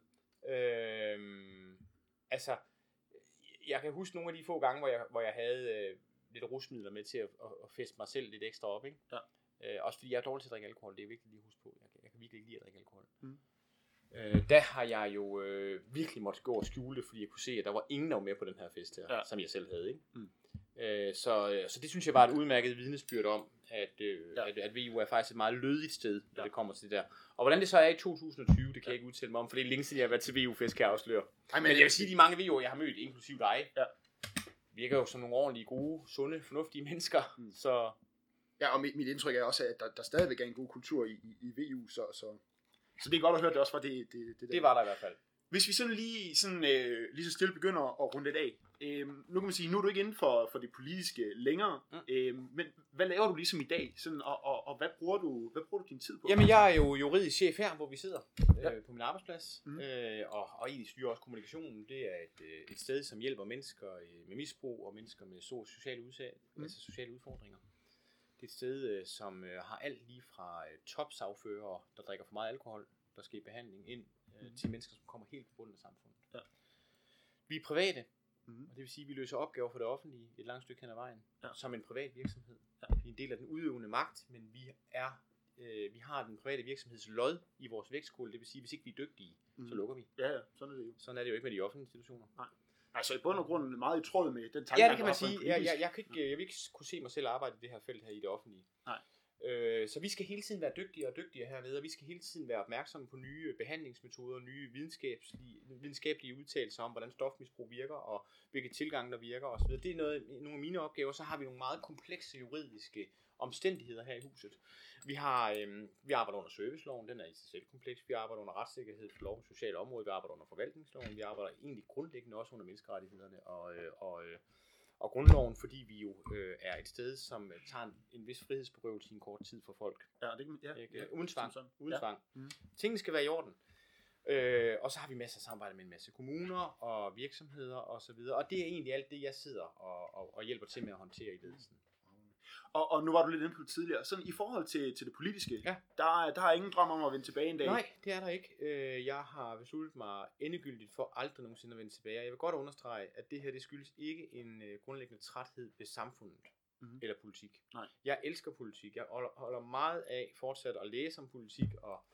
Jeg kan huske nogle af de få gange, hvor jeg havde lidt rusmidler med til at feste mig selv lidt ekstra op, ikke? Ja. Også fordi jeg er dårlig til at drikke alkohol, det er vigtigt lige at huske på. Jeg kan virkelig ikke lide at drikke alkohol. Der har jeg jo virkelig måtte gå og skjule det, fordi jeg kunne se, at der var ingen der var med på den her fest her, som jeg selv havde, ikke? Så det synes jeg var et udmærket vidnesbyrd om, at VU er faktisk et meget lødigt sted, når det kommer til det der. Og hvordan det så er i 2020, det kan jeg ikke udtale mig om, for det er længe siden jeg har været til VU-fest, kan jeg afsløre. Men jeg vil sige, at de mange VU'er, jeg har mødt, inklusive dig, virker jo som nogle ordentlige, gode, sunde, fornuftige mennesker. Så... Ja, og mit indtryk er også, at der stadigvæk er en god kultur i VU, så det er godt at høre det også fra det der. Det var der i hvert fald. Hvis vi lige så stille begynder at runde lidt af, nu kan man sige, nu er du ikke inden for det politiske længere, men hvad laver du ligesom i dag, og hvad bruger du din tid på? Jamen jeg er jo juridisk chef her, hvor vi sidder på min arbejdsplads, og egentlig styrer også kommunikationen. Det er et sted, som hjælper mennesker med misbrug og mennesker med sociale altså sociale udfordringer. Det er et sted, som har alt lige fra topsagførere, der drikker for meget alkohol, der skal i behandling, ind til mennesker, som kommer helt på bunden af samfundet. Ja. Vi er private, og det vil sige, at vi løser opgaver for det offentlige et langt stykke hen ad vejen, som en privat virksomhed. Ja. Vi er en del af den udøvende magt, men vi har den private virksomheds lod i vores vægtskål. Det vil sige, at hvis ikke vi er dygtige, så lukker vi. Ja, sådan er det jo. Sådan er det jo ikke med de offentlige institutioner. Nej. Altså i bund og grund er meget i tråd med den tanke, det kan man sige. Jeg vil ikke kunne se mig selv arbejde i det her felt her i det offentlige. Nej. Så vi skal hele tiden være dygtigere og dygtigere hernede, og vi skal hele tiden være opmærksomme på nye behandlingsmetoder, nye videnskabelige udtalelser om, hvordan stofmisbrug virker, og hvilke tilgange der virker osv. Det er nogle af mine opgaver. Så har vi nogle meget komplekse juridiske omstændigheder her i huset. Vi arbejder under serviceloven, den er i sig selv kompleks. Vi arbejder under retssikkerhedsloven, sociale område, vi arbejder under forvaltningsloven, vi arbejder egentlig grundlæggende også under menneskerettighederne og grundloven, fordi vi jo er et sted, som tager en vis frihedsberøvelse i en kort tid for folk. Ja, det uden tvang. Tingene skal være i orden. Og så har vi masser af samarbejde med en masse kommuner og virksomheder osv. Og det er egentlig alt det, jeg sidder og hjælper til med at håndtere i ledelsen. Og nu var du lidt inde på det tidligere. Sådan i forhold til det politiske, der er ingen drøm om at vende tilbage en dag. Nej, det er der ikke. Jeg har besluttet mig endegyldigt for aldrig nogensinde at vende tilbage. Jeg vil godt understrege, at det her det skyldes ikke en grundlæggende træthed ved samfundet eller politik. Nej. Jeg elsker politik. Jeg holder meget af fortsat at læse om politik og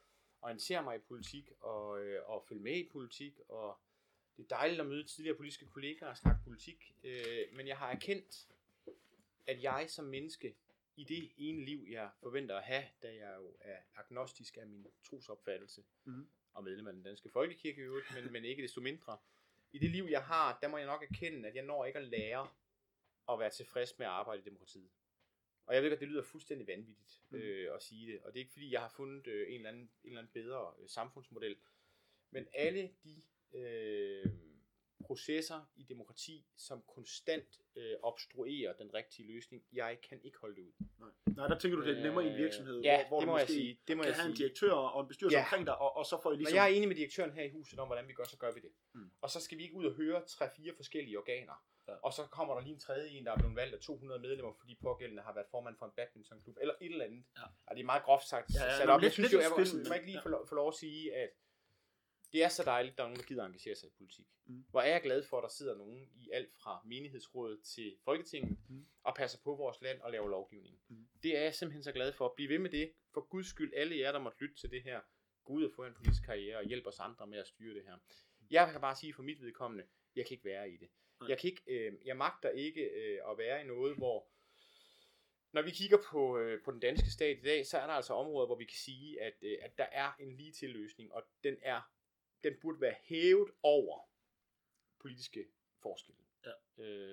orientere mig i politik og følge med i politik. Og det er dejligt at møde tidligere politiske kollegaer og snakke politik. Men jeg har erkendt, at jeg som menneske, i det ene liv, jeg forventer at have, da jeg jo er agnostisk af min trosopfattelse, og medlem af den danske folkekirke i øvrigt, men ikke desto mindre, i det liv, jeg har, der må jeg nok erkende, at jeg når ikke at lære at være tilfreds med at arbejde i demokratiet. Og jeg ved godt, det lyder fuldstændig vanvittigt at sige det, og det er ikke fordi, jeg har fundet en eller anden bedre samfundsmodel, men alle de processer i demokrati, som konstant obstruerer den rigtige løsning. Jeg kan ikke holde det ud. Nej, der tænker du, det er nemmere i en virksomhed, hvor det må du måske sige. Det må kan jeg have sige. En direktør og en bestyrelse omkring dig, og så får I ligesom... Men jeg er enig med direktøren her i huset om, hvordan vi gør, så gør vi det. Og så skal vi ikke ud og høre 3-4 forskellige organer. Og så kommer der lige en tredje en, der er blevet valgt af 200 medlemmer, fordi pågældende har været formand for en badmintonklub, eller et eller andet. Og det er meget groft sagt. Jeg må ikke lige få lov at sige, at det er så dejligt, at der er nogen, der gider engagere sig i politik. Hvor er jeg glad for, at der sidder nogen i alt fra menighedsrådet til Folketinget og passer på vores land og laver lovgivning. Det er jeg simpelthen så glad for. Bliv ved med det. For guds skyld, alle jer, der måtte lytte til det her, gå ud og få en politisk karriere og hjælp os andre med at styre det her. Jeg kan bare sige for mit vedkommende, jeg kan ikke være i det. Jeg magter ikke at være i noget, hvor Når vi kigger på den danske stat i dag, så er der altså områder, hvor vi kan sige, at der er en ligetilløsning, og den burde være hævet over politiske forskelle. Ja.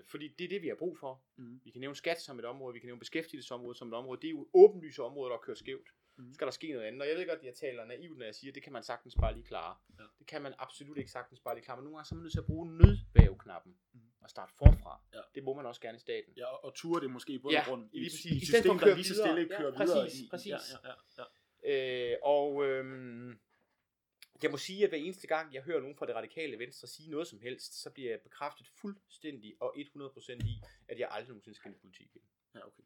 Fordi det er det, vi har brug for. Mm. Vi kan nævne skat som et område, vi kan nævne beskæftigelsesområdet som et område. Det er jo åbenlyse områder, der kører skævt. Mm. Skal der ske noget andet? Og jeg ved godt, at jeg taler naivt, når jeg siger, at det kan man sagtens bare lige klare. Ja. Det kan man absolut ikke sagtens bare lige klare. Men nogle gange så er man nødt til at bruge nødvæveknappen og starte forfra. Ja. Det må man også gerne i staten. Ja, og ture det måske i bund og grund. Ja, lige præcis. I stedet for at køre lige så stille kører videre. Præcis. Ja. Jeg må sige, at hver eneste gang, jeg hører nogen fra det radikale venstre sige noget som helst, så bliver jeg bekræftet fuldstændig og 100% i, at jeg aldrig nogensinde skal i politik. Ja, okay.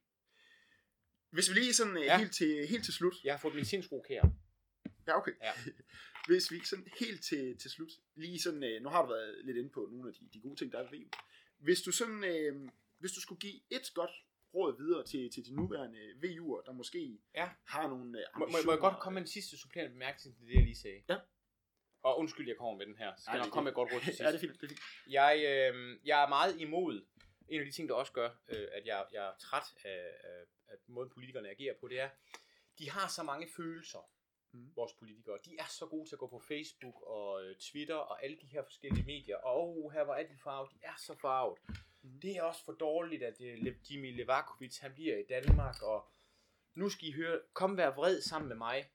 Hvis vi lige sådan helt til slut... Jeg har fået min sindsruk her. Ja, okay. Ja. Hvis vi sådan helt til slut... Lige sådan... Nu har du været lidt inde på nogle af de gode ting, der er ved. Hvis du sådan... Hvis du skulle give et godt råd videre til de nuværende VU'er, der måske har nogle ambitioner... Må jeg godt komme med en sidste supplerende bemærkning til det, jeg lige sagde? Ja. Og undskyld, jeg kommer med den her. Skal nok komme med et godt råd til sidst. Ja, det er fint. Det er fint. Jeg er meget imod... En af de ting, der også gør, at jeg er træt af at måden politikerne agerer på, det er, de har så mange følelser, vores politikere. De er så gode til at gå på Facebook og Twitter og alle de her forskellige medier. Og her var de farvet. De er så farvet. Det er også for dårligt, at Jimmy Levakovic, han bliver i Danmark, og nu skal I høre, kom være vred sammen med mig.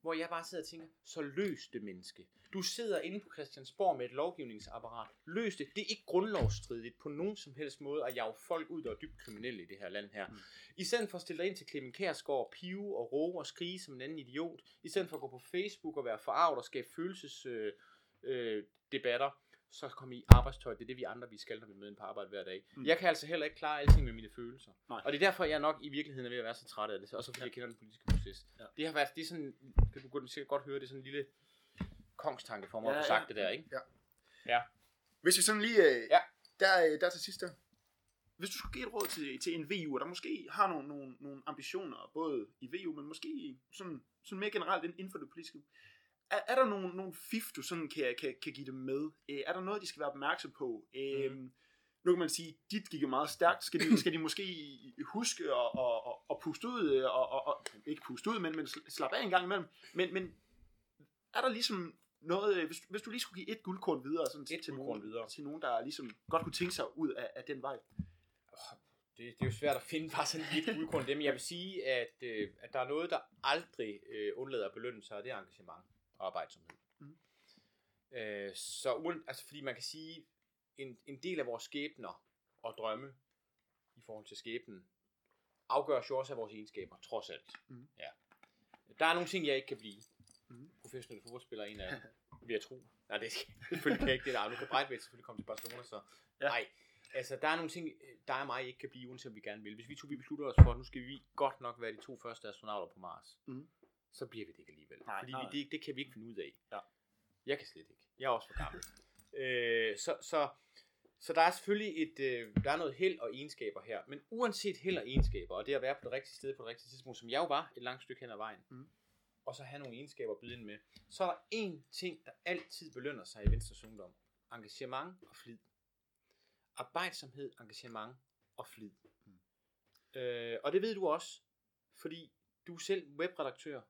Hvor jeg bare sidder og tænker, så løs det, menneske. Du sidder inde på Christiansborg med et lovgivningsapparat. Løs det. Det er ikke grundlovsstridigt på nogen som helst måde at jage folk ud, der er dybt kriminelle i det her land her. I stedet for at stille dig ind til Clement Kjærsgaard, pive og roe og skrige som en anden idiot. I stedet for at gå på Facebook og være forarvet og skabe følelsesdebatter. Så kommer I arbejdstøj. Det er det, vi andre, vi skal, når vi møder ind på arbejde hver dag. Jeg kan altså heller ikke klare alting med mine følelser. Nej. Og det er derfor, jeg nok i virkeligheden er ved at være så træt af det. Og så fordi jeg kender den politiske proces. Ja. Det har været, det er sådan, det kunne du sikkert godt høre, det er sådan en lille kongstanke for mig, at få sagt det der, ikke? Ja. Ja. Hvis vi sådan lige, der til sidst der. Hvis du skulle give et råd til en VU'er, der måske har nogle ambitioner, både i VU, men måske sådan mere generelt inden for det politiske. Er der nogle fif, du sådan kan give dem med? Er der noget, de skal være opmærksom på? Nu kan man sige, at dit gik jo meget stærkt. Skal de måske huske at puste ud? Og ikke puste ud, men slappe af en gang imellem. Men er der ligesom noget... Hvis du lige skulle give et guldkorn videre, sådan til nogen, der ligesom godt kunne tænke sig ud af den vej? Det er jo svært at finde bare sådan et guldkorn dem. Jeg vil sige, at der er noget, der aldrig undlader at belønne sig, og det er engagement. Arbejdsomhed. Fordi man kan sige, en del af vores skæbner og drømme i forhold til skæbnen afgøres jo også af vores egenskaber, trods alt. Ja. Der er nogle ting, jeg ikke kan blive. Professionelle fodboldspiller er en af dem, vil jeg tro. Nej, det selvfølgelig kan jeg ikke. Det der. Nu kan Breitvæld selvfølgelig komme til Barcelona, så nej. Altså, der er nogle ting, der og mig ikke kan blive, uanset om vi gerne vil. Hvis vi to beslutter os for, at nu skal vi godt nok være de to første astronauter på Mars, så bliver vi det ikke alligevel. Nej, fordi det kan vi ikke finde ud af. Ja. Jeg kan slet ikke. Jeg er også for gammel. Så der er selvfølgelig der er noget held og egenskaber her. Men uanset held og egenskaber, og det at være på det rigtige sted på det rigtige tidspunkt, som jeg jo var et langt stykke hen ad vejen, og så have nogle egenskaber at byde ind med, så er der én ting, der altid belønner sig i Venstres Ungdom. Engagement og flid. Arbejdsomhed, engagement og flid. Og det ved du også, fordi du er selv webredaktør,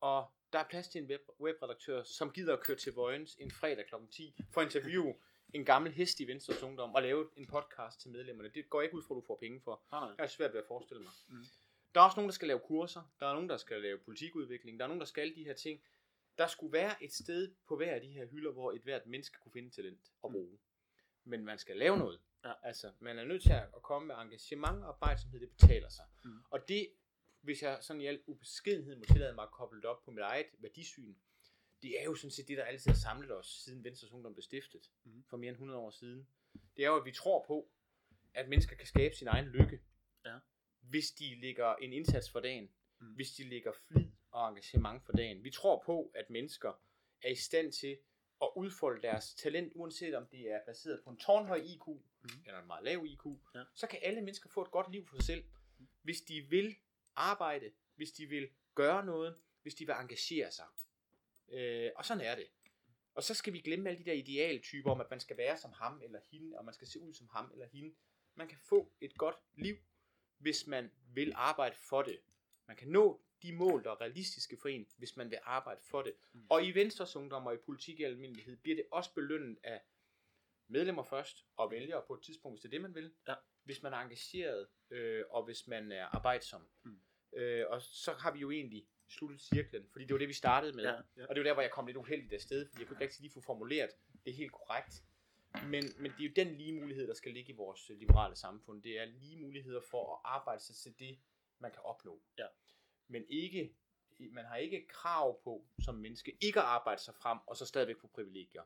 og der er plads til en webredaktør, som gider at køre til Vojens en fredag kl. 10 for at interviewe en gammel hest i Venstres Ungdom og lave en podcast til medlemmerne. Det går ikke ud fra, at du får penge for. Det er svært ved at forestille mig. Der er også nogen, der skal lave kurser. Der er nogen, der skal lave politikudvikling. Der er nogen, der skal de her ting. Der skulle være et sted på hver af de her hylder, hvor et hvert menneske kunne finde talent og bruge. Men man skal lave noget. Ja. Altså, man er nødt til at komme med engagement og arbejdsomhed. Det betaler sig. Og det... Hvis jeg sådan i al ubeskedenhed må tillade mig at koble det op på mit eget værdisyn, det er jo sådan set det, der altid har samlet os, siden Venstres Ungdom blev stiftet for mere end 100 år siden. Det er jo, at vi tror på, at mennesker kan skabe sin egen lykke, hvis de lægger en indsats for dagen, hvis de lægger flid og engagement for dagen. Vi tror på, at mennesker er i stand til at udfolde deres talent, uanset om det er baseret på en tårnhøj IQ eller en meget lav IQ, så kan alle mennesker få et godt liv for sig selv, hvis de vil arbejde, hvis de vil gøre noget, hvis de vil engagere sig. Og sådan er det. Og så skal vi glemme alle de der idealtyper om, at man skal være som ham eller hende, og man skal se ud som ham eller hende. Man kan få et godt liv, hvis man vil arbejde for det. Man kan nå de mål, der er realistiske for en, hvis man vil arbejde for det. Og i Venstres Ungdom og i politik i almindelighed bliver det også belønnet af medlemmer først og vælgere på et tidspunkt, hvis det er det, man vil. Ja. Hvis man er engageret, og hvis man er arbejdsom. Og så har vi jo egentlig sluttet cirklen, fordi det var det, vi startede med. Ja. Ja. Og det var der, hvor jeg kom lidt uheldigt afsted, fordi jeg kunne ikke rigtig lige få formuleret det helt korrekt. Men det er jo den lige mulighed, der skal ligge i vores liberale samfund. Det er lige muligheder for at arbejde sig til det, man kan opnå. Ja. Men ikke, man har ikke krav på, som menneske, ikke at arbejde sig frem, og så stadigvæk få privilegier.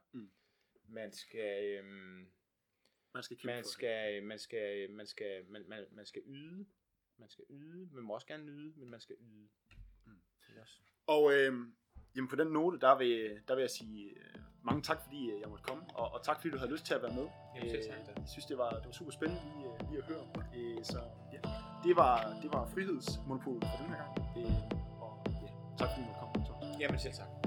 Man skal yde, man må også gerne yde, men man skal yde. Og jamen på den note, der vil jeg sige mange tak, fordi jeg måtte komme, og tak fordi du havde lyst til at være med. Jeg synes, det var super spændende lige at høre. Så ja, det var frihedsmonopolet for den her gang. Og ja, tak fordi du måtte komme. Jamen selv tak.